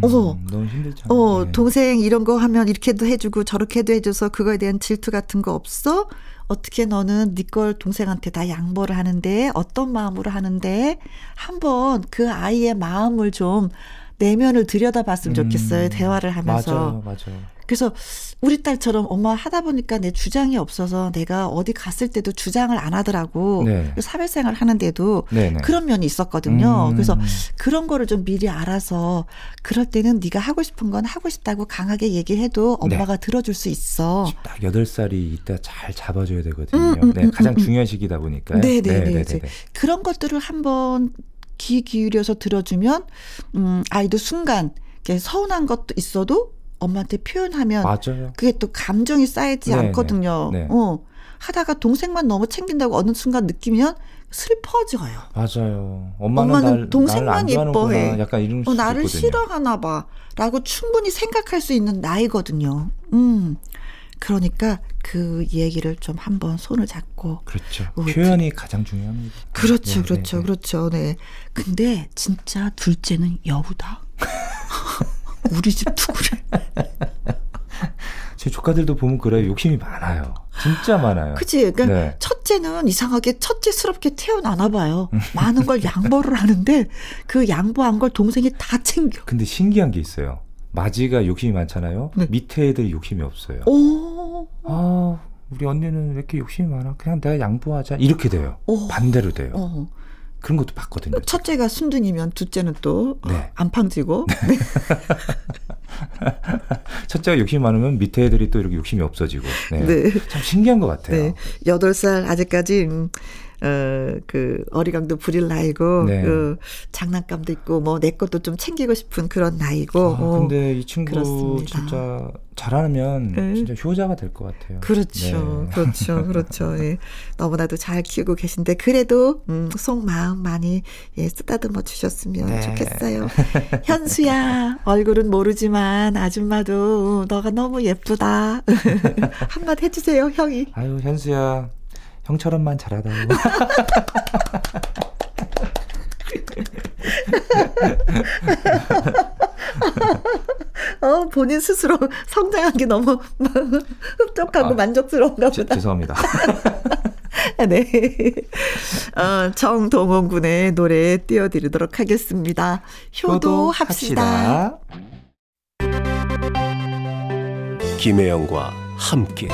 너무 힘들지 않아? 동생 이런 거 하면 이렇게도 해주고 저렇게도 해줘서 그거에 대한 질투 같은 거 없어? 어떻게 너는 네 걸 동생한테 다 양보를 하는데 어떤 마음으로 하는데 한번 그 아이의 마음을 좀 내면을 들여다봤으면 좋겠어요. 대화를 하면서. 맞아요. 그래서 우리 딸처럼 엄마 하다 보니까 내 주장이 없어서 내가 어디 갔을 때도 주장을 안 하더라고. 네. 사회생활 하는데도 네네. 그런 면이 있었거든요. 그래서 그런 거를 좀 미리 알아서 그럴 때는 네가 하고 싶은 건 하고 싶다고 강하게 얘기해도 엄마가 네. 들어줄 수 있어. 딱 8살이 이따 잘 잡아줘야 되거든요. 네, 가장 중요한 시기다 보니까. 네네네. 그런 것들을 한번 귀 기울여서 들어주면 아이도 순간 서운한 것도 있어도 엄마한테 표현하면 맞아요. 그게 또 감정이 쌓이지 않거든요. 네. 하다가 동생만 너무 챙긴다고 어느 순간 느끼면 슬퍼져요. 맞아요. 엄마는 동생만 예뻐해. 약간 이런 나를 싫어하나 봐 라고 충분히 생각할 수 있는 나이거든요. 그러니까 그 얘기를 좀 한번 손을 잡고. 그렇죠. 표현이 가장 중요합니다. 그렇죠. 네. 근데 진짜 둘째는 여우다. 우리 집도 그래. 제 조카들도 보면 그래요. 욕심이 많아요. 진짜 많아요. 그치. 그러니까 네. 첫째는 이상하게 첫째스럽게 태어나나 봐요. 많은 걸 양보를 하는데 그 양보한 걸 동생이 다 챙겨. 근데 신기한 게 있어요. 마지가 욕심이 많잖아요. 네. 밑에 애들 욕심이 없어요. 우리 언니는 왜 이렇게 욕심이 많아? 그냥 내가 양보하자. 이렇게 돼요. 반대로 돼요. 그런 것도 봤거든요. 첫째가 순둥이면 둘째는 또 안팡지고. 첫째가 욕심이 많으면 밑에 애들이 또 이렇게 욕심이 없어지고. 네. 네. 참 신기한 것 같아요. 네. 8살 아직까지 그 어리광도 부릴 나이고 네. 그 장난감도 있고 뭐 내 것도 좀 챙기고 싶은 그런 나이고. 아, 근데 이 친구 그렇습니다. 진짜 잘하면 네. 진짜 효자가 될 것 같아요. 그렇죠, 네. 그렇죠, 그렇죠. 예. 너무나도 잘 키우고 계신데 그래도 속 마음 많이 예, 쓰다듬어 주셨으면 네. 좋겠어요. 현수야, 얼굴은 모르지만 아줌마도 너가 너무 예쁘다. 한마디 해주세요, 형이. 아유, 현수야. 형처럼만 잘하다고. 본인 스스로 성장한 게 너무 흡족하고 만족스러운가 보다. 죄송합니다. 네. 정동원 군의 노래 띄워드리도록 하겠습니다. 효도합시다. 김혜영과 함께.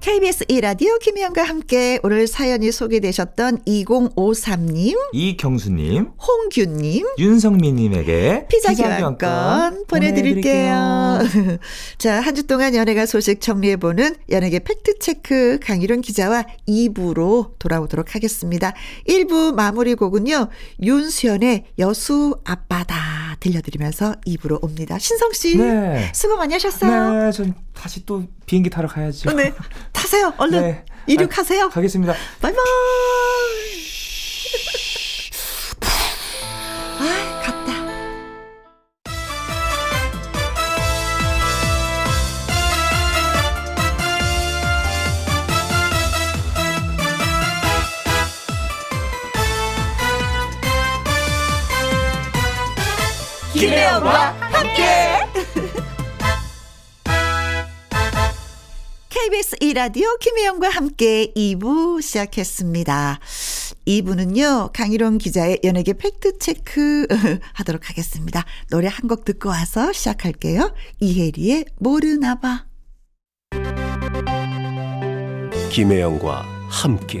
KBS 1라디오 김혜영과 함께 오늘 사연이 소개되셨던 2053님, 이경수님, 홍규님, 윤성민님에게 피자 교환권 보내드릴게요. 자, 한 주 동안 연예가 소식 정리해보는 연예계 팩트체크 강희룡 기자와 2부로 돌아오도록 하겠습니다. 1부 마무리 곡은요. 윤수연의 여수 앞바다 들려드리면서 2부로 옵니다. 신성씨 네. 수고 많이 하셨어요. 네. 전 다시 또 비행기 타러 가야지. 네. 타세요. 얼른 네. 이륙하세요. 가겠습니다. 바이바이. 아, 갔다. 김혜영과 함께. KBS 1라디오 김혜영과 함께 2부 시작했습니다. 2부는요. 강희룡 기자의 연예계 팩트체크 하도록 하겠습니다. 노래 한 곡 듣고 와서 시작할게요. 이혜리의 모르나봐. 김혜영과 함께.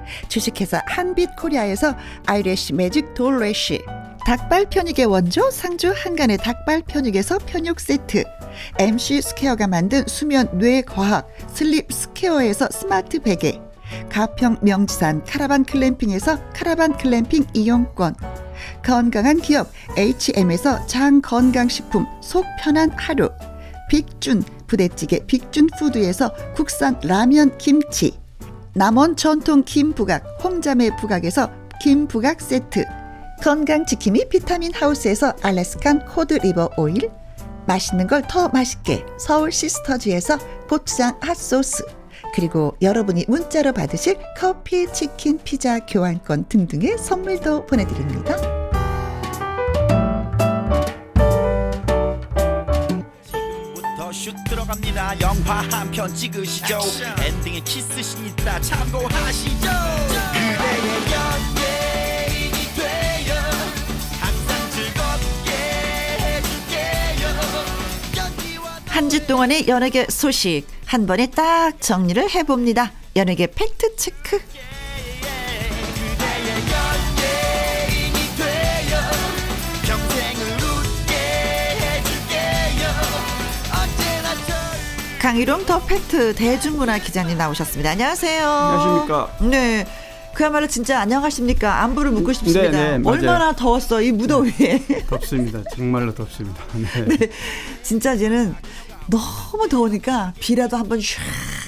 주식회사 한빛코리아에서 아이래쉬 매직 돌래쉬, 닭발 편육의 원조 상주 한간의 닭발 편육에서 편육 세트, MC 스퀘어가 만든 수면 뇌과학 슬립 스퀘어에서 스마트 베개, 가평 명지산 카라반 클램핑에서 카라반 클램핑 이용권, 건강한 기업 HM에서 장건강식품 속 편한 하루, 빅준 부대찌개 빅준푸드에서 국산 라면 김치, 남원 전통 김부각 홍자매 부각에서 김부각 세트, 건강지킴이 비타민하우스에서 알래스칸 코드리버 오일, 맛있는 걸 더 맛있게 서울 시스터즈에서 고추장 핫소스, 그리고 여러분이 문자로 받으실 커피, 치킨, 피자 교환권 등등의 선물도 보내드립니다. 슛 들어갑니다. 영화 한 편 찍으시죠. 엔딩에 키스신 있다 참고하시죠. 그대의 연예인이 돼요. 항상 즐겁게 해줄게요. 한 주 동안의 연예계 소식 한 번에 딱 정리를 해봅니다. 연예계 팩트체크. 강희룡 더 팩트 대중문화 기자님 나오셨습니다. 안녕하세요. 안녕하십니까. 네. 그야말로 진짜 안녕하십니까 안부를 묻고 싶습니다. 네네, 얼마나 맞아요. 더웠어 이 무더위에. 네, 덥습니다. 정말로 덥습니다. 네. 네, 진짜 이제는 너무 더우니까 비라도 한번 슉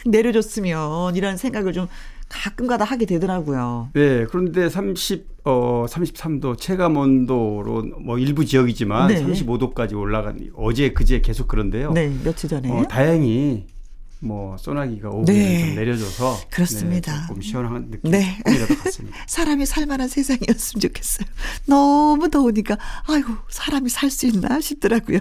내려줬으면 이런 생각을 좀 가끔가다 하게 되더라고요. 네, 그런데 33도 체감온도로 뭐 일부 지역이지만 네. 35도까지 올라간 어제 그제 계속 그런데요. 네, 며칠 전에 다행히. 뭐 소나기가 오후에 네. 좀 내려져서 그렇습니다. 네, 조금 시원한 느낌이 네. 같습니다. 사람이 살만한 세상이었으면 좋겠어요. 너무 더우니까 아이고 사람이 살 수 있나 싶더라고요.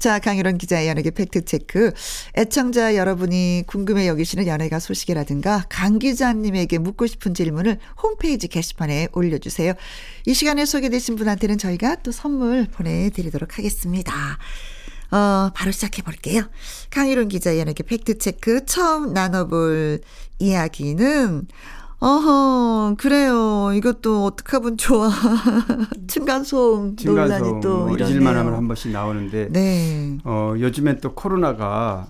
자, 강희룡 기자의 연예계 팩트체크. 애청자 여러분이 궁금해 여기시는 연예가 소식이라든가 강 기자님에게 묻고 싶은 질문을 홈페이지 게시판에 올려주세요. 이 시간에 소개되신 분한테는 저희가 또 선물 보내드리도록 하겠습니다. 바로 시작해 볼게요. 강희룡 기자의 연예계 팩트체크. 처음 나눠볼 이야기는, 그래요. 이것도 어떡하면 좋아. 층간소음 논란이 또 이러네요. 잊을만 하면 한 번씩 나오는데, 네. 요즘엔 또 코로나가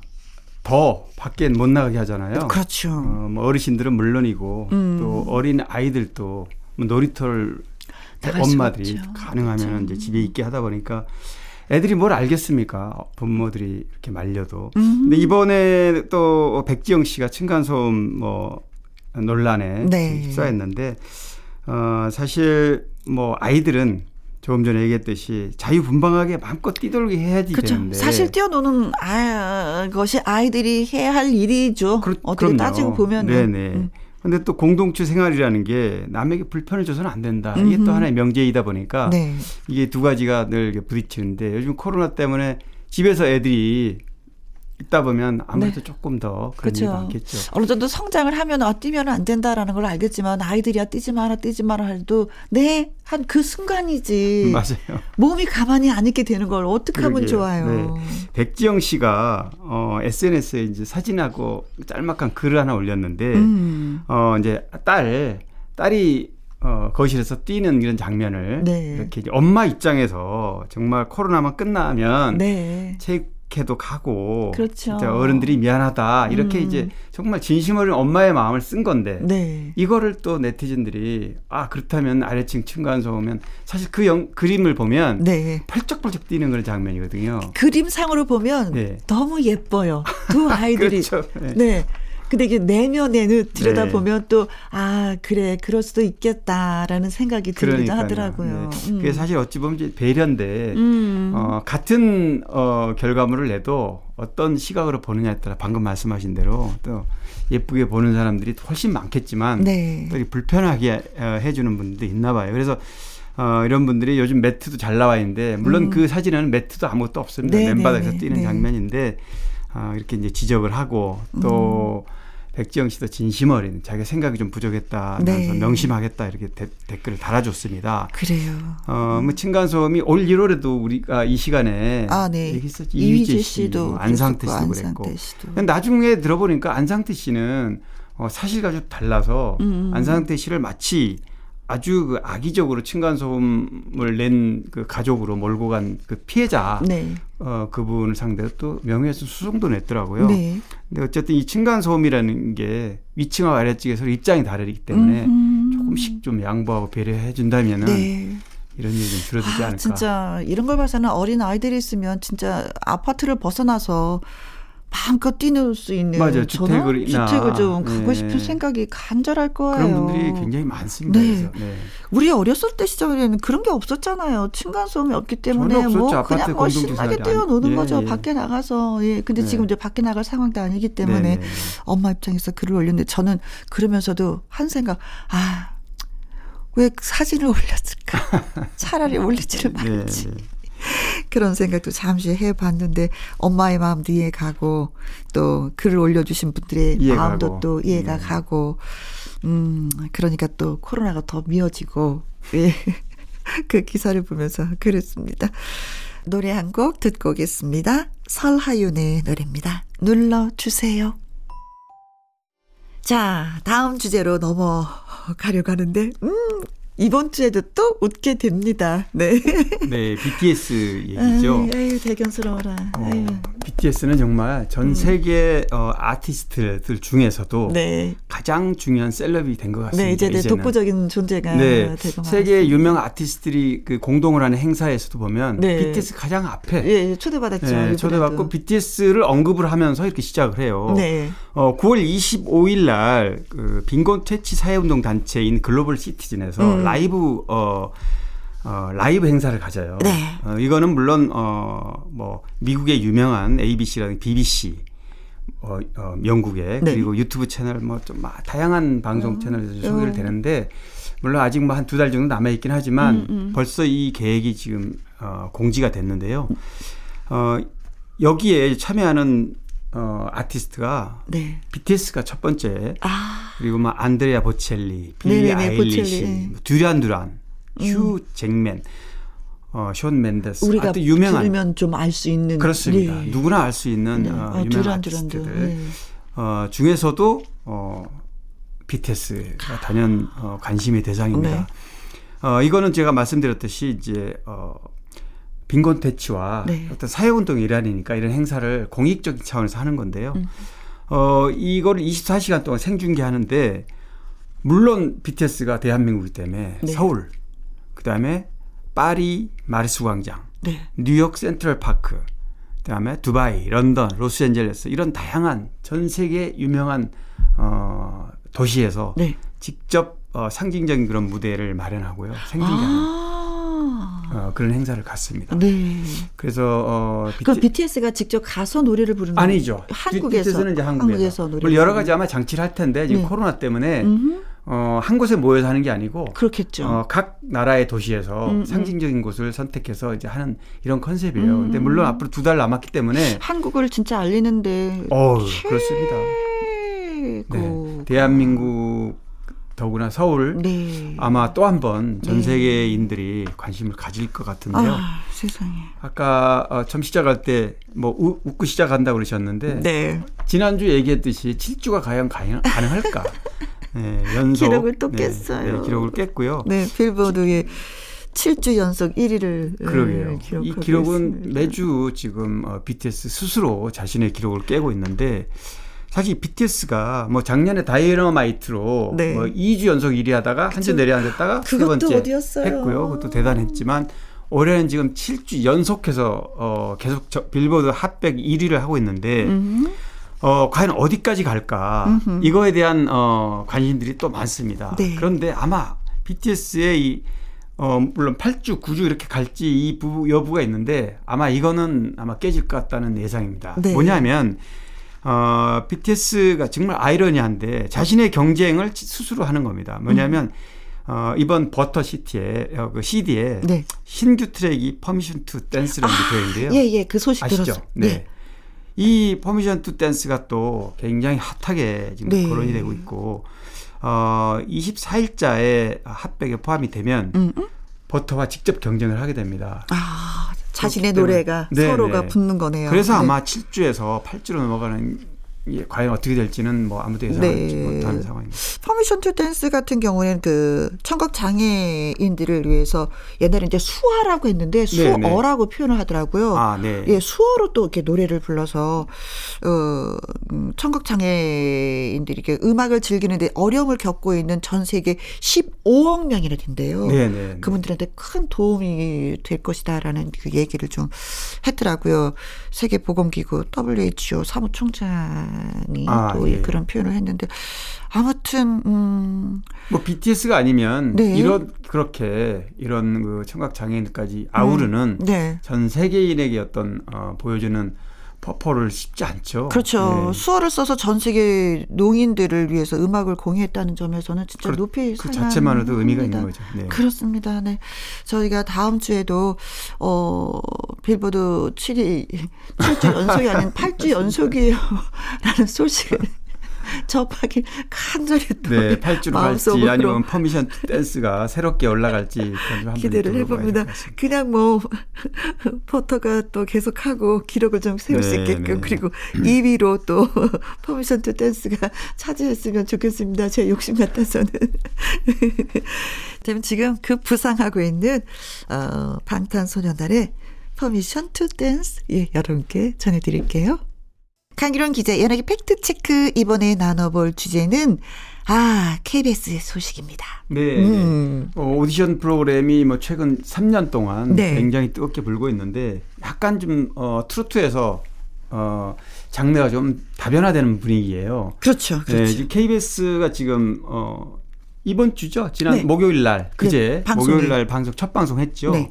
더 밖에 못 나가게 하잖아요. 그렇죠. 뭐 어르신들은 물론이고, 또 어린 아이들도 뭐 놀이터를 엄마들이 가능하면 그렇죠. 이제 집에 있게 하다 보니까, 애들이 뭘 알겠습니까? 부모들이 이렇게 말려도. 근데 이번에 또 백지영 씨가 층간소음 뭐 논란에 네. 휩싸였는데 사실 뭐 아이들은 조금 전에 얘기했듯이 자유분방하게 마음껏 뛰놀게 해야지 그렇죠. 되는데. 사실 뛰어노는 것이 아이들이 해야 할 일이죠. 어떻게 그럼요. 따지고 보면. 네네. 근데 또 공동체 생활이라는 게 남에게 불편을 줘서는 안 된다. 이게 또 하나의 명제이다 보니까 네. 이게 두 가지가 늘 부딪히는데 요즘 코로나 때문에 집에서 애들이 있다 보면 아무래도 네. 조금 더 그런 그렇죠. 일이 많겠죠. 어느 정도 성장을 하면 뛰면 안 된다라는 걸 알겠지만 아이들이야 뛰지 마라 해도 네, 한 그 순간이지. 맞아요. 몸이 가만히 안 있게 되는 걸 어떻게 하면 좋아요. 네. 백지영 씨가 SNS에 이제 사진하고 짤막한 글을 하나 올렸는데 이제 딸이 거실에서 뛰는 이런 장면을 네. 이렇게 엄마 입장에서 정말 코로나만 끝나면 네. 해도 가고 그렇죠. 진짜 어른들이 미안하다 이렇게 이제 정말 진심 어린 엄마의 마음을 쓴 건데 네. 이거를 또 네티즌들이 그렇다면 아래층 층간소음은 사실 그림을 보면 네. 펄쩍펄쩍 뛰는 그런 장면이거든요. 그림상으로 보면 네. 너무 예뻐요. 두 아이들이. 그렇죠. 네. 네. 근데 이게 내면에는 들여다보면 네. 또 그래 그럴 수도 있겠다라는 생각이 들기도 하더라고요. 네. 그게 사실 어찌 보면 이제 배려인데 같은 결과물을 내도 어떤 시각으로 보느냐에 따라 방금 말씀하신 대로 또 예쁘게 보는 사람들이 훨씬 많겠지만 네. 또 불편하게 해주는 분들도 있나 봐요. 그래서 이런 분들이 요즘 매트도 잘 나와 있는데 물론 그 사진에는 매트도 아무것도 없습니다. 네, 맨바닥에서 네, 뛰는 네. 장면인데 이렇게 이제 지적을 하고 또 백지영 씨도 진심 어린 자기 생각이 좀 부족했다면서 네. 명심하겠다 이렇게 댓글을 달아줬습니다. 그래요. 뭐 층간소음이 올 1월에도 우리가 이 시간에 네. 얘기했었지. 이휘재 씨도 안상태 씨도 그랬고. 나중에 들어보니까 안상태 씨는 사실과 좀 달라서 안상태 씨를 마치 아주 그 악의적으로 층간소음을 낸 그 가족으로 몰고 간 그 피해자 네. 그분을 상대로 또 명예훼손 소송도 냈더라고요. 네. 근데 어쨌든 이 층간소음이라는 게 위층과 아래층에서 입장이 다르기 때문에 조금씩 좀 양보하고 배려해 준다면은 네. 이런 일이 좀 줄어들지 않을까. 진짜 이런 걸 봐서는 어린 아이들이 있으면 진짜 아파트를 벗어나서 마음껏 뛰놀 수 있는 맞아요. 주택을 좀 가고 네. 싶은 생각이 간절할 거예요. 그런 분들이 굉장히 많습니다. 네. 네. 우리 어렸을 때 시절에는 그런 게 없었잖아요. 층간소음이 없기 때문에 그냥 신나게 뛰어노는 거죠. 예. 밖에 나가서. 예. 근데 예. 지금 이제 밖에 나갈 상황도 아니기 때문에 네. 엄마 입장에서 글을 올렸는데 저는 그러면서도 한 생각 왜 사진을 올렸을까? 차라리 올리지를 말지. 네. 그런 생각도 잠시 해봤는데 엄마의 마음도 이해가고 또 글을 올려주신 분들의 마음도 또 이해가 가고 그러니까 또 코로나가 더 미어지고 예. 그 기사를 보면서 그랬습니다. 노래 한 곡 듣고 오겠습니다. 설하윤의 노래입니다. 눌러주세요. 자, 다음 주제로 넘어가려고 하는데 이번 주에도 또 웃게 됩니다. 네. 네, BTS 얘기죠. 아유, 대견스러워라. 아유. BTS는 정말 전 세계 아티스트들 중에서도 네. 가장 중요한 셀럽이 된 것 같습니다. 네, 이제는 독보적인 존재가 네, 되고 세계 유명 아티스트들이 그 공동을 하는 행사에서도 보면 네. BTS 가장 앞에 예, 초대받았죠. 네, 초대받고 BTS를 언급을 하면서 이렇게 시작을 해요. 네. 9월 25일 날 그 빈곤 퇴치 사회운동 단체인 글로벌 시티즌에서 라이브 행사를 가져요. 네. 이거는 물론 뭐 미국의 유명한 ABC라든지 BBC, 영국의 네. 그리고 유튜브 채널 뭐 좀 다양한 방송 채널에서 소개를 되는데 물론 아직 뭐 한 두 달 정도 남아 있긴 하지만 벌써 이 계획이 지금 공지가 됐는데요. 여기에 참여하는 아티스트가 네. BTS가 첫 번째, 그리고 막 안드레아 보첼리, 빌리 아일리시, 듀란 휴 잭맨, 션 멘데스, 우리가 유명한 들으면 좀 알 수 있는 그렇습니다. 네. 누구나 알 수 있는 네. 유명한 아티스트들 네. 중에서도 BTS가 단연 관심의 대상입니다. 네. 이거는 제가 말씀드렸듯이 이제 빈곤 퇴치와 네. 어떤 사회운동 일환이니까 이런 행사를 공익적인 차원에서 하는 건데요. 이거를 24시간 동안 생중계하는데 물론 BTS가 대한민국이기 때문에 네. 서울, 그다음에 파리 마르스 광장, 네. 뉴욕 센트럴 파크, 그다음에 두바이, 런던, 로스앤젤레스 이런 다양한 전 세계 유명한 도시에서 네. 직접 상징적인 그런 무대를 마련하고요. 생중계하는. 그런 행사를 갔습니다. 네. 그래서 그럼 BTS가 직접 가서 노래를 부르는 아니죠. 한국에서 BTS는 이제 한국에서 노래를 여러 가지 아마 장치를 할 텐데 지금 네. 코로나 때문에 한 곳에 모여서 하는 게 아니고 그렇겠죠. 각 나라의 도시에서 상징적인 곳을 선택해서 이제 하는 이런 컨셉이에요. 근데 물론 앞으로 두 달 남았기 때문에 한국을 진짜 알리는데 그렇습니다. 네. 대한민국 더구나 서울 네. 아마 또 한 번 전 세계인들이 네. 관심을 가질 것 같은데요. 세상에. 아까 처음 시작할 때 뭐 웃고 시작한다고 그러셨는데 네. 지난주 얘기했듯이 7주가 과연 가능할까. 네, 연속. 기록을 또 깼어요. 네, 기록을 깼고요. 네, 빌보드의 7주 연속 1위를 그러게요. 이 기록은 있습니다. 매주 지금 BTS 스스로 자신의 기록을 깨고 있는데 사실 BTS가 뭐 작년에 다이너마이트로 네. 뭐 2주 연속 1위 하다가 한 주 내려앉았다가 세 번째 어디였어요? 했고요. 그것도 대단했지만 올해는 지금 7주 연속해서 계속 빌보드 핫100 1위를 하고 있는데 과연 어디까지 갈까 이거에 대한 관심들이 또 많습니다. 네. 그런데 아마 BTS의 이 물론 8주, 9주 이렇게 갈지 이 여부가 있는데 아마 이거는 아마 깨질 것 같다는 예상입니다. 네. 뭐냐면 BTS가 정말 아이러니한데 자신의 경쟁을 스스로 하는 겁니다. 뭐냐면 이번 버터시티의 그 CD에 네. 신규 트랙이 Permission to Dance라는 게 되어 있는데요. 예예, 그 소식 아시죠? 들었어요. 네. 네. 이 Permission to Dance가 또 굉장히 핫하게 지금 네. 거론이 되고 있고 24일자에 핫백에 포함이 되면 버터와 직접 경쟁을 하게 됩니다. 자신의 노래가 네, 서로가 네. 붙는 거네요. 그래서 네. 아마 7주에서 8주로 넘어가는 게 과연 어떻게 될지는 뭐 아무도 예상하지 네. 못하는 상황입니다. 퍼미션 투 댄스 같은 경우에는 그 청각 장애인들을 위해서 옛날에 이제 수화라고 했는데 수어라고 네, 네. 표현을 하더라고요. 네. 예, 수어로 또 이렇게 노래를 불러서 청각 장애인들이 이렇게 음악을 즐기는데 어려움을 겪고 있는 전 세계 15억 명이나 된대요. 네, 네, 그분들한테 큰 도움이 될 것이다라는 그 얘기를 좀 했더라고요. 세계보건기구 WHO 사무총장. 또 네. 그런 표현을 했는데 아무튼 뭐 BTS가 아니면 네. 이런 그 청각 장애인까지 아우르는 네. 전 세계인에게 어떤 보여주는 퍼포를 쉽지 않죠. 그렇죠. 네. 수어를 써서 전 세계 농인들을 위해서 음악을 공유했다는 점에서는 진짜 높이 그 자체만으로도 의미가 있는 거죠. 네. 그렇습니다. 네, 저희가 다음 주에도 빌보드 7주 연속이 아닌 8주 연속이에요라는 소식을 접하길 간절히 또 네, 팔찌로 갈지 아니면 퍼미션 투 댄스가 새롭게 올라갈지 기대를 해봅니다. 그냥 뭐 포터가 또 계속하고 기록을 좀 세울 수 있게끔 그리고 2위로 또 퍼미션 투 댄스가 차지했으면 좋겠습니다. 제 욕심 같아서는. 지금 그 부상하고 있는 방탄소년단의 퍼미션 투 댄스 예, 여러분께 전해드릴게요. 강기론 기자 연예계 팩트체크 이번에 나눠볼 주제는 KBS 소식입니다. 네. 오디션 프로그램이 뭐 최근 3년 동안 굉장히 뜨겁게 불고 있는데 약간 좀 트로트에서 장르가 좀 다변화되는 분위기예요. 그렇죠. 네, KBS가 지금 이번 주죠. 지난 목요일 날 그제 목요일 날 방송 첫 방송 했죠. 네.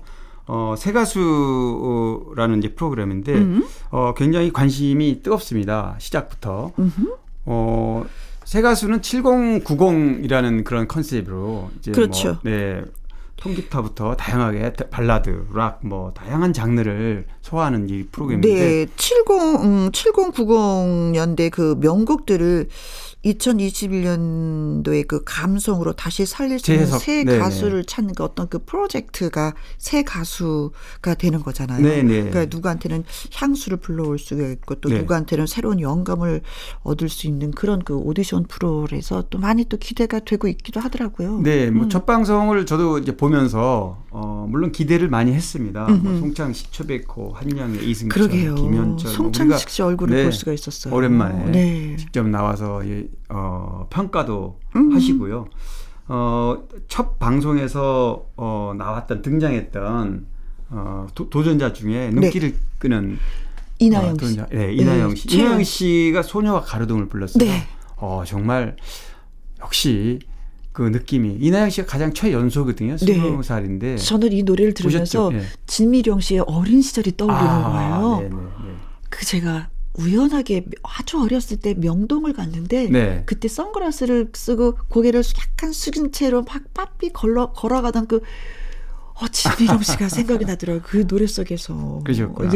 새 가수라는 이제 프로그램인데 굉장히 관심이 뜨겁습니다. 시작부터. 새 가수는 7090이라는 그런 컨셉으로 이제 통기타부터 다양하게 발라드, 락, 뭐 다양한 장르를 소화하는 이 프로그램인데 70, 90년대 그 명곡들을 2021년도에 그 감성으로 다시 살릴 수 있는 새 가수를 찾는 그 어떤 그 프로젝트가 새 가수가 되는 거잖아요. 그러니까 누구한테는 향수를 불러올 수 있고 또 누구한테는 새로운 영감을 얻을 수 있는 그런 그 오디션 프로에서 또 많이 또 기대가 되고 있기도 하더라고요. 네, 뭐 첫 방송을 저도 이제 보면서 물론 기대를 많이 했습니다. 뭐 송창식, 초백호, 한양의 이승철, 김현철, 송창식 씨 얼굴을 볼 수가 있었어요. 오랜만에 직접 나와서 평가도 하시고요. 첫 방송에서 나왔던 등장했던 도전자 중에 눈길을 끄는 이나영 씨. 이나영 씨. 이나영 씨가 소녀와 가로등을 불렀어요. 정말 역시 그 느낌이 이나영 씨가 가장 최연소거든요. 20살인데 저는 이 노래를 들으면서 진미령 씨의 어린 시절이 떠오르는 거예요. 그 제가 우연하게 아주 어렸을 때 명동을 갔는데 그때 선글라스를 쓰고 고개를 약간 숙인 채로 막 빠삐 걸어가던 그 진미령 씨가 생각이 나더라고요. 그 노래 속에서. 그러셨구나.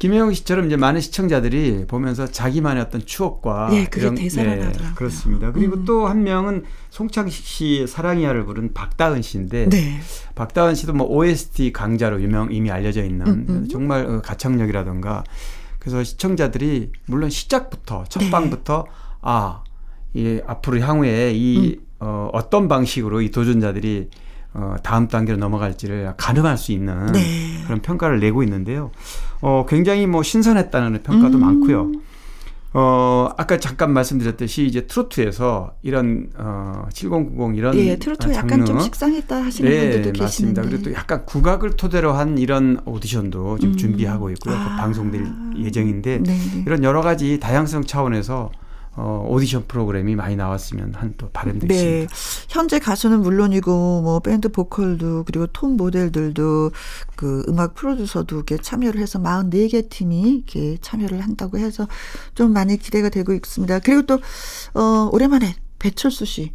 김혜영 씨처럼 이제 많은 시청자들이 보면서 자기만의 어떤 추억과 그게 되살아나더라고요. 그렇습니다. 그리고 또 한 명은 송창식 씨의 사랑이야를 부른 박다은 씨인데 박다은 씨도 뭐 OST 강자로 이미 알려져 있는 정말 가창력이라던가 그래서 시청자들이 물론 시작부터 첫방부터 앞으로 향후에 이 어떤 방식으로 이 도전자들이 다음 단계로 넘어갈지를 가늠할 수 있는 그런 평가를 내고 있는데요. 굉장히 뭐 신선했다는 평가도 많고요. 아까 잠깐 말씀드렸듯이 이제 트로트에서 이런 7090 이런 트로트 약간 좀 식상했다 하시는 분들도 계시는데 맞습니다. 그리고 또 약간 국악을 토대로 한 이런 오디션도 지금 준비하고 있고요. 방송될 예정인데 이런 여러 가지 다양성 차원에서 오디션 프로그램이 많이 나왔으면 한 또 바람도 있습니다. 현재 가수는 물론이고 뭐 밴드 보컬도 그리고 톱 모델들도 그 음악 프로듀서도 이렇게 참여를 해서 44개 팀이 이렇게 참여를 한다고 해서 좀 많이 기대가 되고 있습니다. 그리고 또 오랜만에 배철수 씨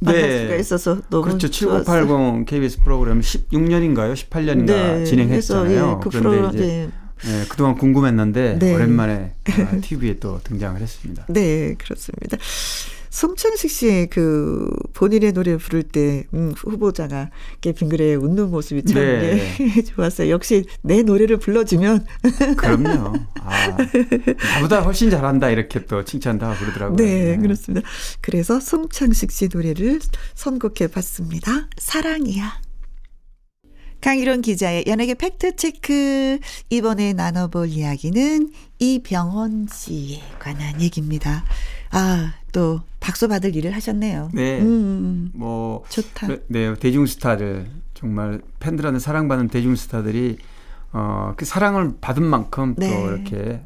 만날 수가 있어서 너무 그렇죠. 7080 KBS 프로그램 16년인가요? 18년인가 진행했잖아요. 그런데 이제 그동안 궁금했는데 오랜만에 TV에 또 등장을 했습니다. 네, 그렇습니다. 송창식 씨의 그 본인의 노래 부를 때 후보자가 이렇게 빙그레 웃는 모습이 참 좋았어요. 역시 내 노래를 불러주면 그럼요. 나보다 훨씬 잘한다 이렇게 또 칭찬도 하고 그러더라고요. 네, 그렇습니다. 그래서 송창식 씨 노래를 선곡해봤습니다. 사랑이야. 강희룡 기자의 연예계 팩트체크 이번에 나눠볼 이야기는 이병헌 씨에 관한 얘기입니다. 또 박수 받을 일을 하셨네요. 네, 뭐 좋다. 네, 대중스타들 정말 팬들한테 사랑받는 대중스타들이 그 사랑을 받은 만큼 또 이렇게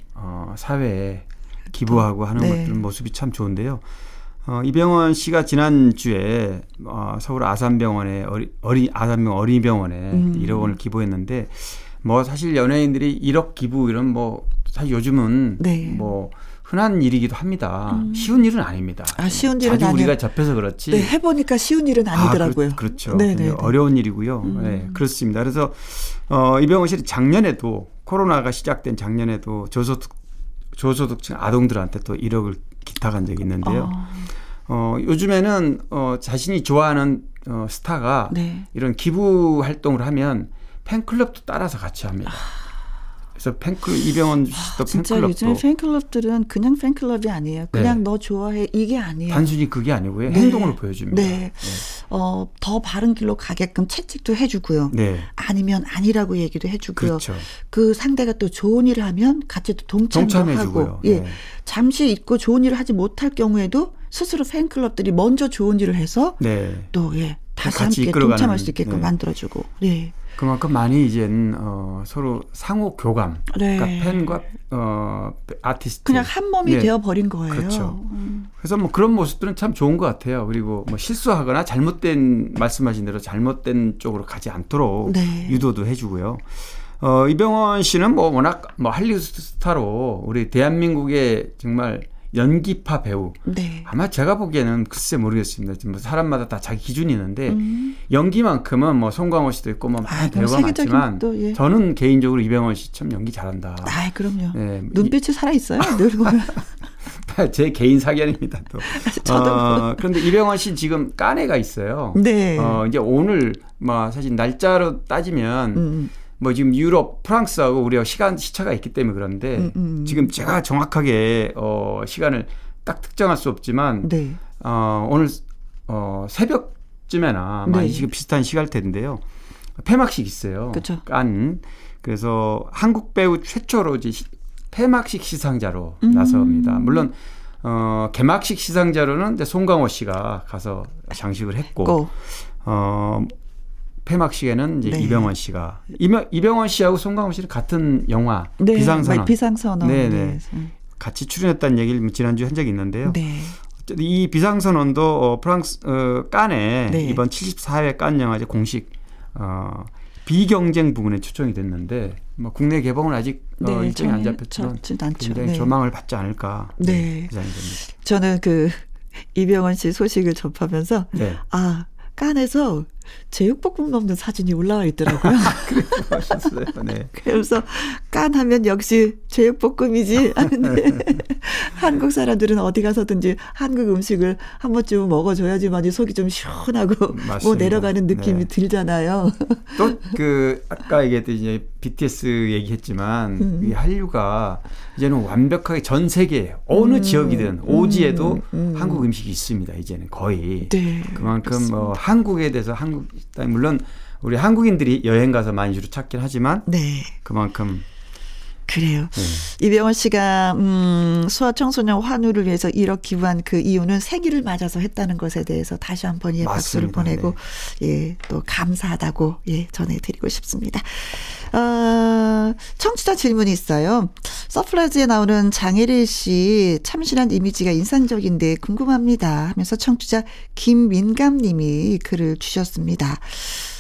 사회에 기부하고 하는 모습이 참 좋은데요. 이병헌 씨가 지난주에 서울 아산병원에 아산병원 어린이병원에 1억 원을 기부했는데 뭐 사실 연예인들이 1억 기부 이런 뭐 사실 요즘은 뭐 흔한 일이기도 합니다. 쉬운 일은 아닙니다. 쉬운 일은 아니에요. 우리가 접해서 그렇지. 네, 해보니까 쉬운 일은 아니더라고요. 그렇죠. 어려운 일이고요. 네, 그렇습니다. 그래서 이병헌 씨는 작년에도 코로나가 시작된 작년에도 저소득층 아동들한테 또 1억을 기타 간 적이 있는데요. 요즘에는 자신이 좋아하는 스타가 네. 이런 기부 활동을 하면 팬클럽도 따라서 같이 합니다. 그래서 팬클럽, 이병헌 씨도 진짜 팬클럽도. 진짜 요즘 팬클럽들은 그냥 팬클럽이 아니에요. 그냥 네. 너 좋아해 이게 아니에요. 단순히 그게 아니고요. 네. 행동으로 보여줍니다. 네. 네. 더 바른 길로 가게끔 채찍도 해주고요. 네. 아니면 아니라고 얘기도 해주고요. 그렇죠. 그 상대가 또 좋은 일을 하면 같이 또 동참해주고요. 예. 네. 잠시 잊고 좋은 일을 하지 못할 경우에도 스스로 팬클럽들이 먼저 좋은 일을 해서 네. 또 예, 다시 함께 동참할 수 있게끔 네. 만들어주고. 네. 그만큼 많이 이제는 서로 상호 교감, 네. 그러니까 팬과 아티스트 그냥 한 몸이 네. 되어 버린 거예요. 그렇죠. 그래서 뭐 그런 모습들은 참 좋은 것 같아요. 그리고 뭐 실수하거나 잘못된 말씀하신 대로 잘못된 쪽으로 가지 않도록 네. 유도도 해주고요. 이병헌 씨는 뭐 워낙 뭐 할리우드 스타로 우리 대한민국의 정말 연기파 배우. 네. 아마 제가 보기에는 글쎄 모르겠습니다. 지금 사람마다 다 자기 기준이 있는데 연기만큼은 뭐 송강호 씨도 있고 뭐 많은 배우가 많지만 또, 예. 저는 개인적으로 이병헌 씨 참 연기 잘한다. 아, 그럼요. 네. 눈빛이 살아있어요. 늘 보면. 제 개인 사견입니다. 또. 저도 그런데 이병헌 씨 지금 깐에가 있어요. 네. 이제 오늘 뭐 사실 날짜로 따지면 뭐 지금 유럽, 프랑스하고 우리가 시간 시차가 있기 때문에 그런데 지금 제가 정확하게 시간을 딱 특정할 수 없지만 네. 오늘 새벽쯤에나 네. 많이 지금 비슷한 시간대인데요. 폐막식 있어요. 그렇죠. 칸. 그래서 한국 배우 최초로 폐막식 시상자로 나섭니다. 물론 개막식 시상자로는 이제 송강호 씨가 가서 장식을 했고 폐막식에는 이제 네. 이병헌 씨가 이병헌 씨하고 송강호 씨는 같은 영화 네, 비상선언 네. 같이 출연했다는 얘기를 지난주에 한 적이 있는데요. 네. 이 비상선언도 프랑스 칸에 네. 이번 74회 칸 영화제 공식 비경쟁 부문에 초청이 됐는데 뭐 국내 개봉은 아직 일정이 안 잡혔지만 굉장히 네. 조망을 받지 않을까 네. 예상됩니다. 저는 그 이병헌 씨 소식을 접하면서 네. 아 칸에서 제육볶음 먹는 사진이 올라와 있더라고요. 그러셨어요. 네. 그래서 깐 하면 역시 제육볶음이지 하는데 한국 사람들은 어디 가서든지 한국 음식을 한 번쯤 먹어줘야지만이 속이 좀 시원하고 뭐 내려가는 느낌이 네. 들잖아요. 또 그 아까 얘기했듯이 이제 BTS 얘기했지만 이 한류가 이제는 완벽하게 전 세계 어느 지역이든 오지에도 한국 음식이 있습니다. 이제는 거의 네, 그만큼 한국에 대해서 한국 물론 우리 한국인들이 여행 가서 많이 주로 찾긴 하지만 네. 그만큼 그래요. 네. 이병헌 씨가 소아 청소년 환우를 위해서 1억 기부한 그 이유는 생일을 맞아서 했다는 것에 대해서 다시 한번 예, 박수를 보내고 네. 예, 또 감사하다고 예, 전해드리고 싶습니다. 청취자 질문이 있어요. 서프라이즈에 나오는 장혜리 씨 참신한 이미지가 인상적인데 궁금합니다 하면서 청취자 김민감 님이 글을 주셨습니다.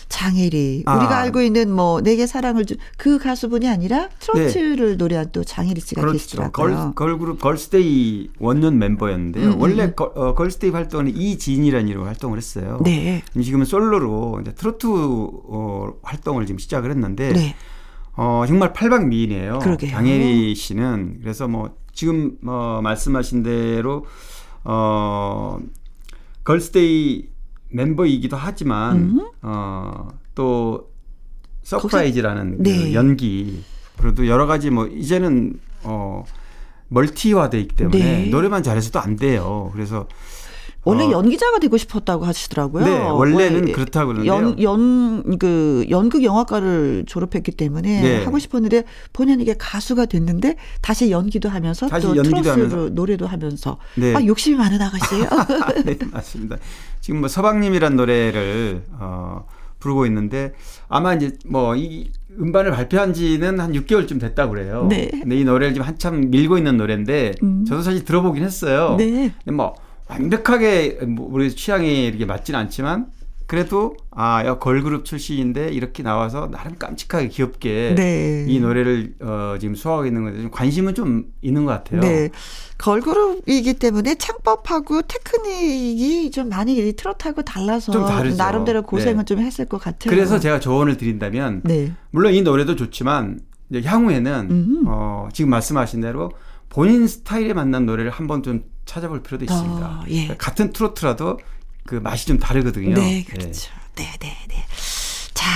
장혜리. 우리가 알고 있는 뭐 내게 사랑을 주 그 가수분이 아니라 트로트를 네. 노래한 또 장혜리 씨가 그렇죠. 계시더라고요. 걸그룹 걸스데이 원년 멤버였는데요. 원래 걸스데이 활동은 이지인이라는 이름으로 활동을 했어요. 네. 지금은 솔로로 이제 트로트 활동을 지금 시작을 했는데 네. 정말 팔방미인이에요. 그러게요. 장혜리 씨는 그래서 뭐 지금 말씀하신 대로 걸스데이 멤버이기도 하지만 또 서프라이즈라는 네. 그 연기 그래도 여러 가지 뭐 이제는 멀티화돼 있기 때문에 네. 노래만 잘해서도 안 돼요. 그래서 원래 연기자가 되고 싶었다고 하시더라고요. 네, 원래는 그렇다고 그러는데요. 연극 영화과를 졸업했기 때문에 네. 하고 싶었는데 본연에게 가수가 됐는데 다시 연기도 하면서 다시 또 트로트로 노래도 하면서 네. 아, 욕심이 많은 아가씨예요. 네, 맞습니다. 지금 뭐 서방님이란 노래를 부르고 있는데 아마 이제 뭐 이 음반을 발표한 지는 한 6개월쯤 됐다고 그래요. 네. 근데 이 노래를 지금 한참 밀고 있는 노래인데 저도 사실 들어보긴 했어요. 네. 근데 뭐 완벽하게 우리 취향에 이렇게 맞진 않지만 그래도 야, 걸그룹 출신인데 이렇게 나와서 나름 깜찍하게 귀엽게 네. 이 노래를 지금 수호하고 있는 건데 관심은 좀 있는 것 같아요. 네. 걸그룹이기 때문에 창법하고 테크닉이 좀 많이 트로트하고 달라서 좀 다르죠. 나름대로 고생은 네. 좀 했을 것 같아요. 그래서 제가 조언을 드린다면 네. 물론 이 노래도 좋지만 이제 향후에는 지금 말씀하신 대로 본인 스타일에 맞는 노래를 한번 좀 찾아볼 필요도 있습니다. 예. 같은 트로트라도 그 맛이 좀 다르거든요. 네, 그렇죠. 네, 네, 네. 자,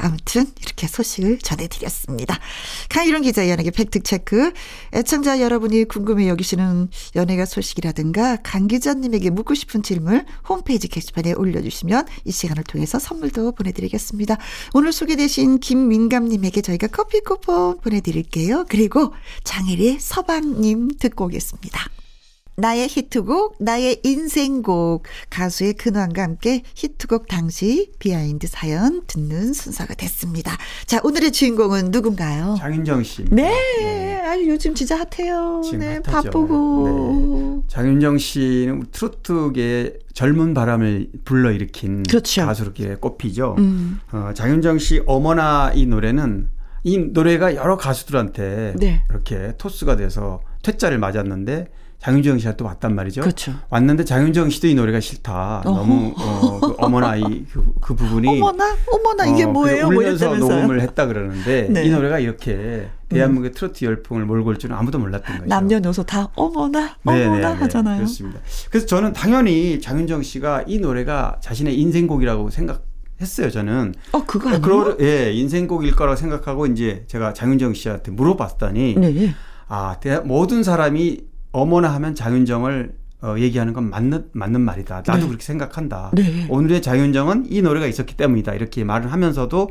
아무튼 이렇게 소식을 전해드렸습니다. 강희룡 기자의 연예계 팩트체크. 애청자 여러분이 궁금해 여기시는 연예가 소식이라든가 강 기자님에게 묻고 싶은 질문 홈페이지 게시판에 올려주시면 이 시간을 통해서 선물도 보내드리겠습니다. 오늘 소개되신 김민감님에게 저희가 커피 쿠폰 보내드릴게요. 그리고 장혜리 서방님 듣고 오겠습니다. 나의 히트곡, 나의 인생곡, 가수의 근황과 함께 히트곡 당시 비하인드 사연 듣는 순서가 됐습니다. 자, 오늘의 주인공은 누군가요? 장윤정 씨. 네, 네. 아니, 요즘 진짜 핫해요. 지금 네, 핫하죠. 바쁘고. 네. 장윤정 씨는 트로트계의 젊은 바람을 불러일으킨 그렇죠. 가수로 꼽히죠. 장윤정 씨 어머나 이 노래는 이 노래가 여러 가수들한테 네. 이렇게 토스가 돼서 퇴짜를 맞았는데 장윤정 씨가 또 왔단 말이죠. 그렇죠. 왔는데 장윤정 씨도 이 노래가 싫다. 너무 그 어머나 그 부분이 어머나 어머나 이게 뭐예요? 울면서 녹음을 했다 그러는데 네. 이 노래가 이렇게 대한민국의 트로트 열풍을 몰고 올 줄은 아무도 몰랐던 거죠. 남녀노소 다 어머나 어머나 네네네. 하잖아요. 그렇습니다. 그래서 저는 당연히 장윤정 씨가 이 노래가 자신의 인생곡이라고 생각했어요. 저는. 그거 아니에요? 예, 인생곡일 거라고 생각하고 이제 제가 장윤정 씨한테 물어봤더니 네. 모든 사람이 어머나 하면 장윤정을 얘기하는 건 맞는 말이다. 나도 네. 그렇게 생각한다. 네. 오늘의 장윤정은 이 노래가 있었기 때문이다. 이렇게 말을 하면서도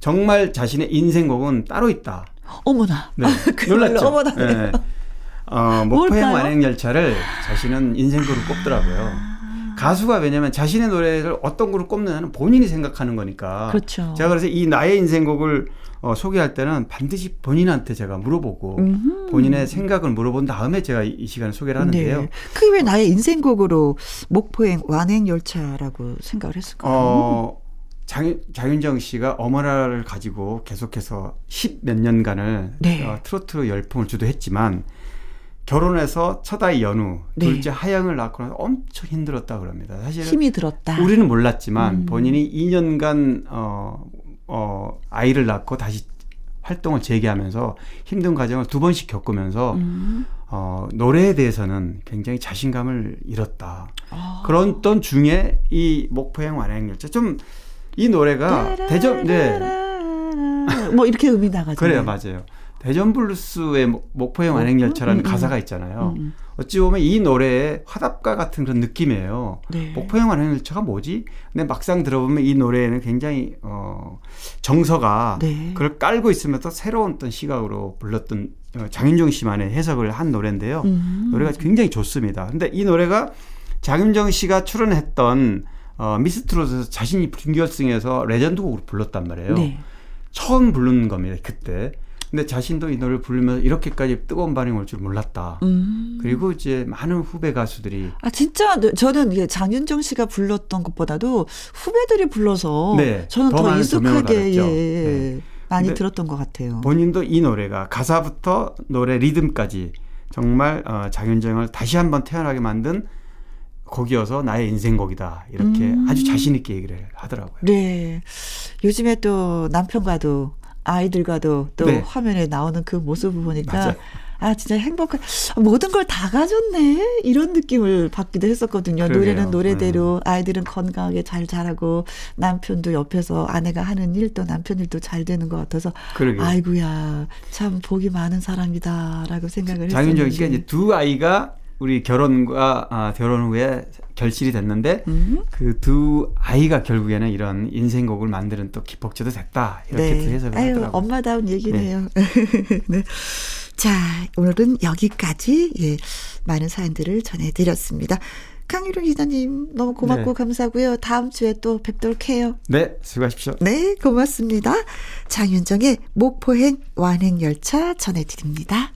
정말 자신의 인생곡은 따로 있다. 어머나. 네. 놀랐죠. 어머나. 네. 목포행완행열차를 자신은 인생곡으로 꼽더라고요. 가수가 왜냐하면 자신의 노래를 어떤 거로 꼽느냐는 본인이 생각하는 거니까. 그렇죠. 제가 그래서 이 나의 인생곡을 소개할 때는 반드시 본인한테 제가 물어보고 본인의 생각을 물어본 다음에 제가 이 시간에 소개를 하는데요. 네. 그게 왜 나의 인생곡으로 목포행 완행열차라고 생각을 했을까요? 장윤정 씨가 어머나를 가지고 계속해서 10몇 년간을 네. 트로트로 열풍을 주도했지만 결혼해서 첫 아이 연우, 네. 둘째 하영을 낳고 나서 엄청 힘들었다고 합니다. 사실 힘이 들었다. 우리는 몰랐지만 본인이 2년간 아이를 낳고 다시 활동을 재개하면서 힘든 과정을 두 번씩 겪으면서 노래에 대해서는 굉장히 자신감을 잃었다. 그런 던 중에 이 목포행 완행열차 좀 이 노래가 대전 네. 뭐 이렇게 음이 나가죠. 그래요, 맞아요. 대전 블루스의 목포행 완행열차라는 가사가 있잖아요. 어찌 보면 이 노래의 화답가 같은 그런 느낌이에요. 네. 목포행 완행열차가 뭐지? 근데 막상 들어보면 이 노래에는 굉장히 정서가 네. 그걸 깔고 있으면서 새로운 어떤 시각으로 불렀던 장윤정 씨만의 해석을 한 노래인데요. 노래가 굉장히 좋습니다. 근데 이 노래가 장윤정 씨가 출연했던 미스트롯에서 자신이 준결승에서 레전드곡으로 불렀단 말이에요. 네. 처음 부른 겁니다. 그때. 근데 자신도 이 노래를 부르면서 이렇게까지 뜨거운 반응이 올 줄 몰랐다. 그리고 이제 많은 후배 가수들이. 진짜 저는 장윤정 씨가 불렀던 것보다도 후배들이 불러서 네, 저는 더 익숙하게 네. 많이 들었던 것 같아요. 본인도 이 노래가 가사부터 노래 리듬까지 정말 장윤정을 다시 한번 태어나게 만든 곡이어서 나의 인생곡이다. 이렇게 아주 자신 있게 얘기를 하더라고요. 네. 요즘에 또 남편과도 아이들과도 또 네. 화면에 나오는 그 모습을 보니까 맞아요. 진짜 행복한 모든 걸 다 가졌네 이런 느낌을 받기도 했었거든요. 그러게요. 노래는 노래대로 아이들은 건강하게 잘 자라고 남편도 옆에서 아내가 하는 일도 남편 일도 잘 되는 것 같아서 그러게요. 아이고야 참 복이 많은 사람이다라고 생각을 장윤정 씨가 이제 두 아이가 우리 결혼 후에 결실이 됐는데 그 두 아이가 결국에는 이런 인생곡을 만드는 또 기폭제도 됐다 이렇게 네. 해석을 하더라고요. 엄마다운 얘기네요. 네. 네. 자 오늘은 여기까지 예, 많은 사연들을 전해드렸습니다. 강희룡 기자님 너무 고맙고 네. 감사하고요. 다음 주에 또 뵙도록 해요. 네. 수고하십시오. 네. 고맙습니다. 장윤정의 목포행 완행열차 전해드립니다.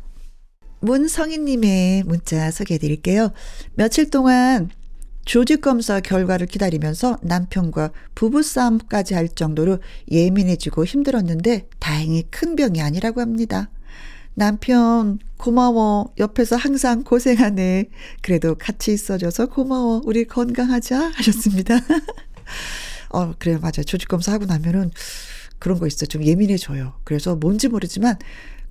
문성희님의 문자 소개해드릴게요. 며칠 동안 조직검사 결과를 기다리면서 남편과 부부싸움까지 할 정도로 예민해지고 힘들었는데 다행히 큰 병이 아니라고 합니다. 남편 고마워. 옆에서 항상 고생하네. 그래도 같이 있어줘서 고마워. 우리 건강하자 하셨습니다. 그래요. 맞아요. 조직검사 하고 나면은 그런 거 있어요. 좀 예민해져요. 그래서 뭔지 모르지만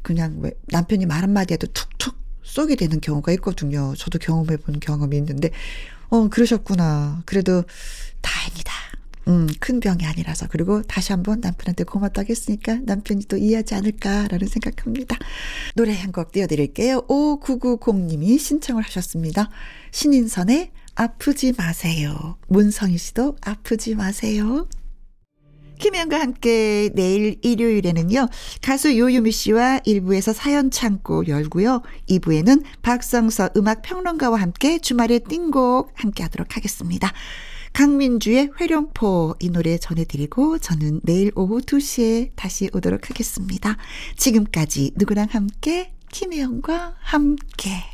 그냥 왜 남편이 말 한마디 해도 툭툭 쏘게 되는 경우가 있거든요. 저도 경험해 본 경험이 있는데 그러셨구나. 그래도 다행이다. 큰 병이 아니라서. 그리고 다시 한번 남편한테 고맙다고 했으니까 남편이 또 이해하지 않을까라는 생각합니다. 노래 한 곡 띄워드릴게요. 5990님이 신청을 하셨습니다. 신인선의 아프지 마세요. 문성희 씨도 아프지 마세요. 김혜영과 함께 내일 일요일에는요. 가수 요유미 씨와 1부에서 사연 창고 열고요. 2부에는 박성서 음악평론가와 함께 주말의 띵곡 함께 하도록 하겠습니다. 강민주의 회룡포 이 노래 전해드리고 저는 내일 오후 2시에 다시 오도록 하겠습니다. 지금까지 누구랑 함께 김혜영과 함께.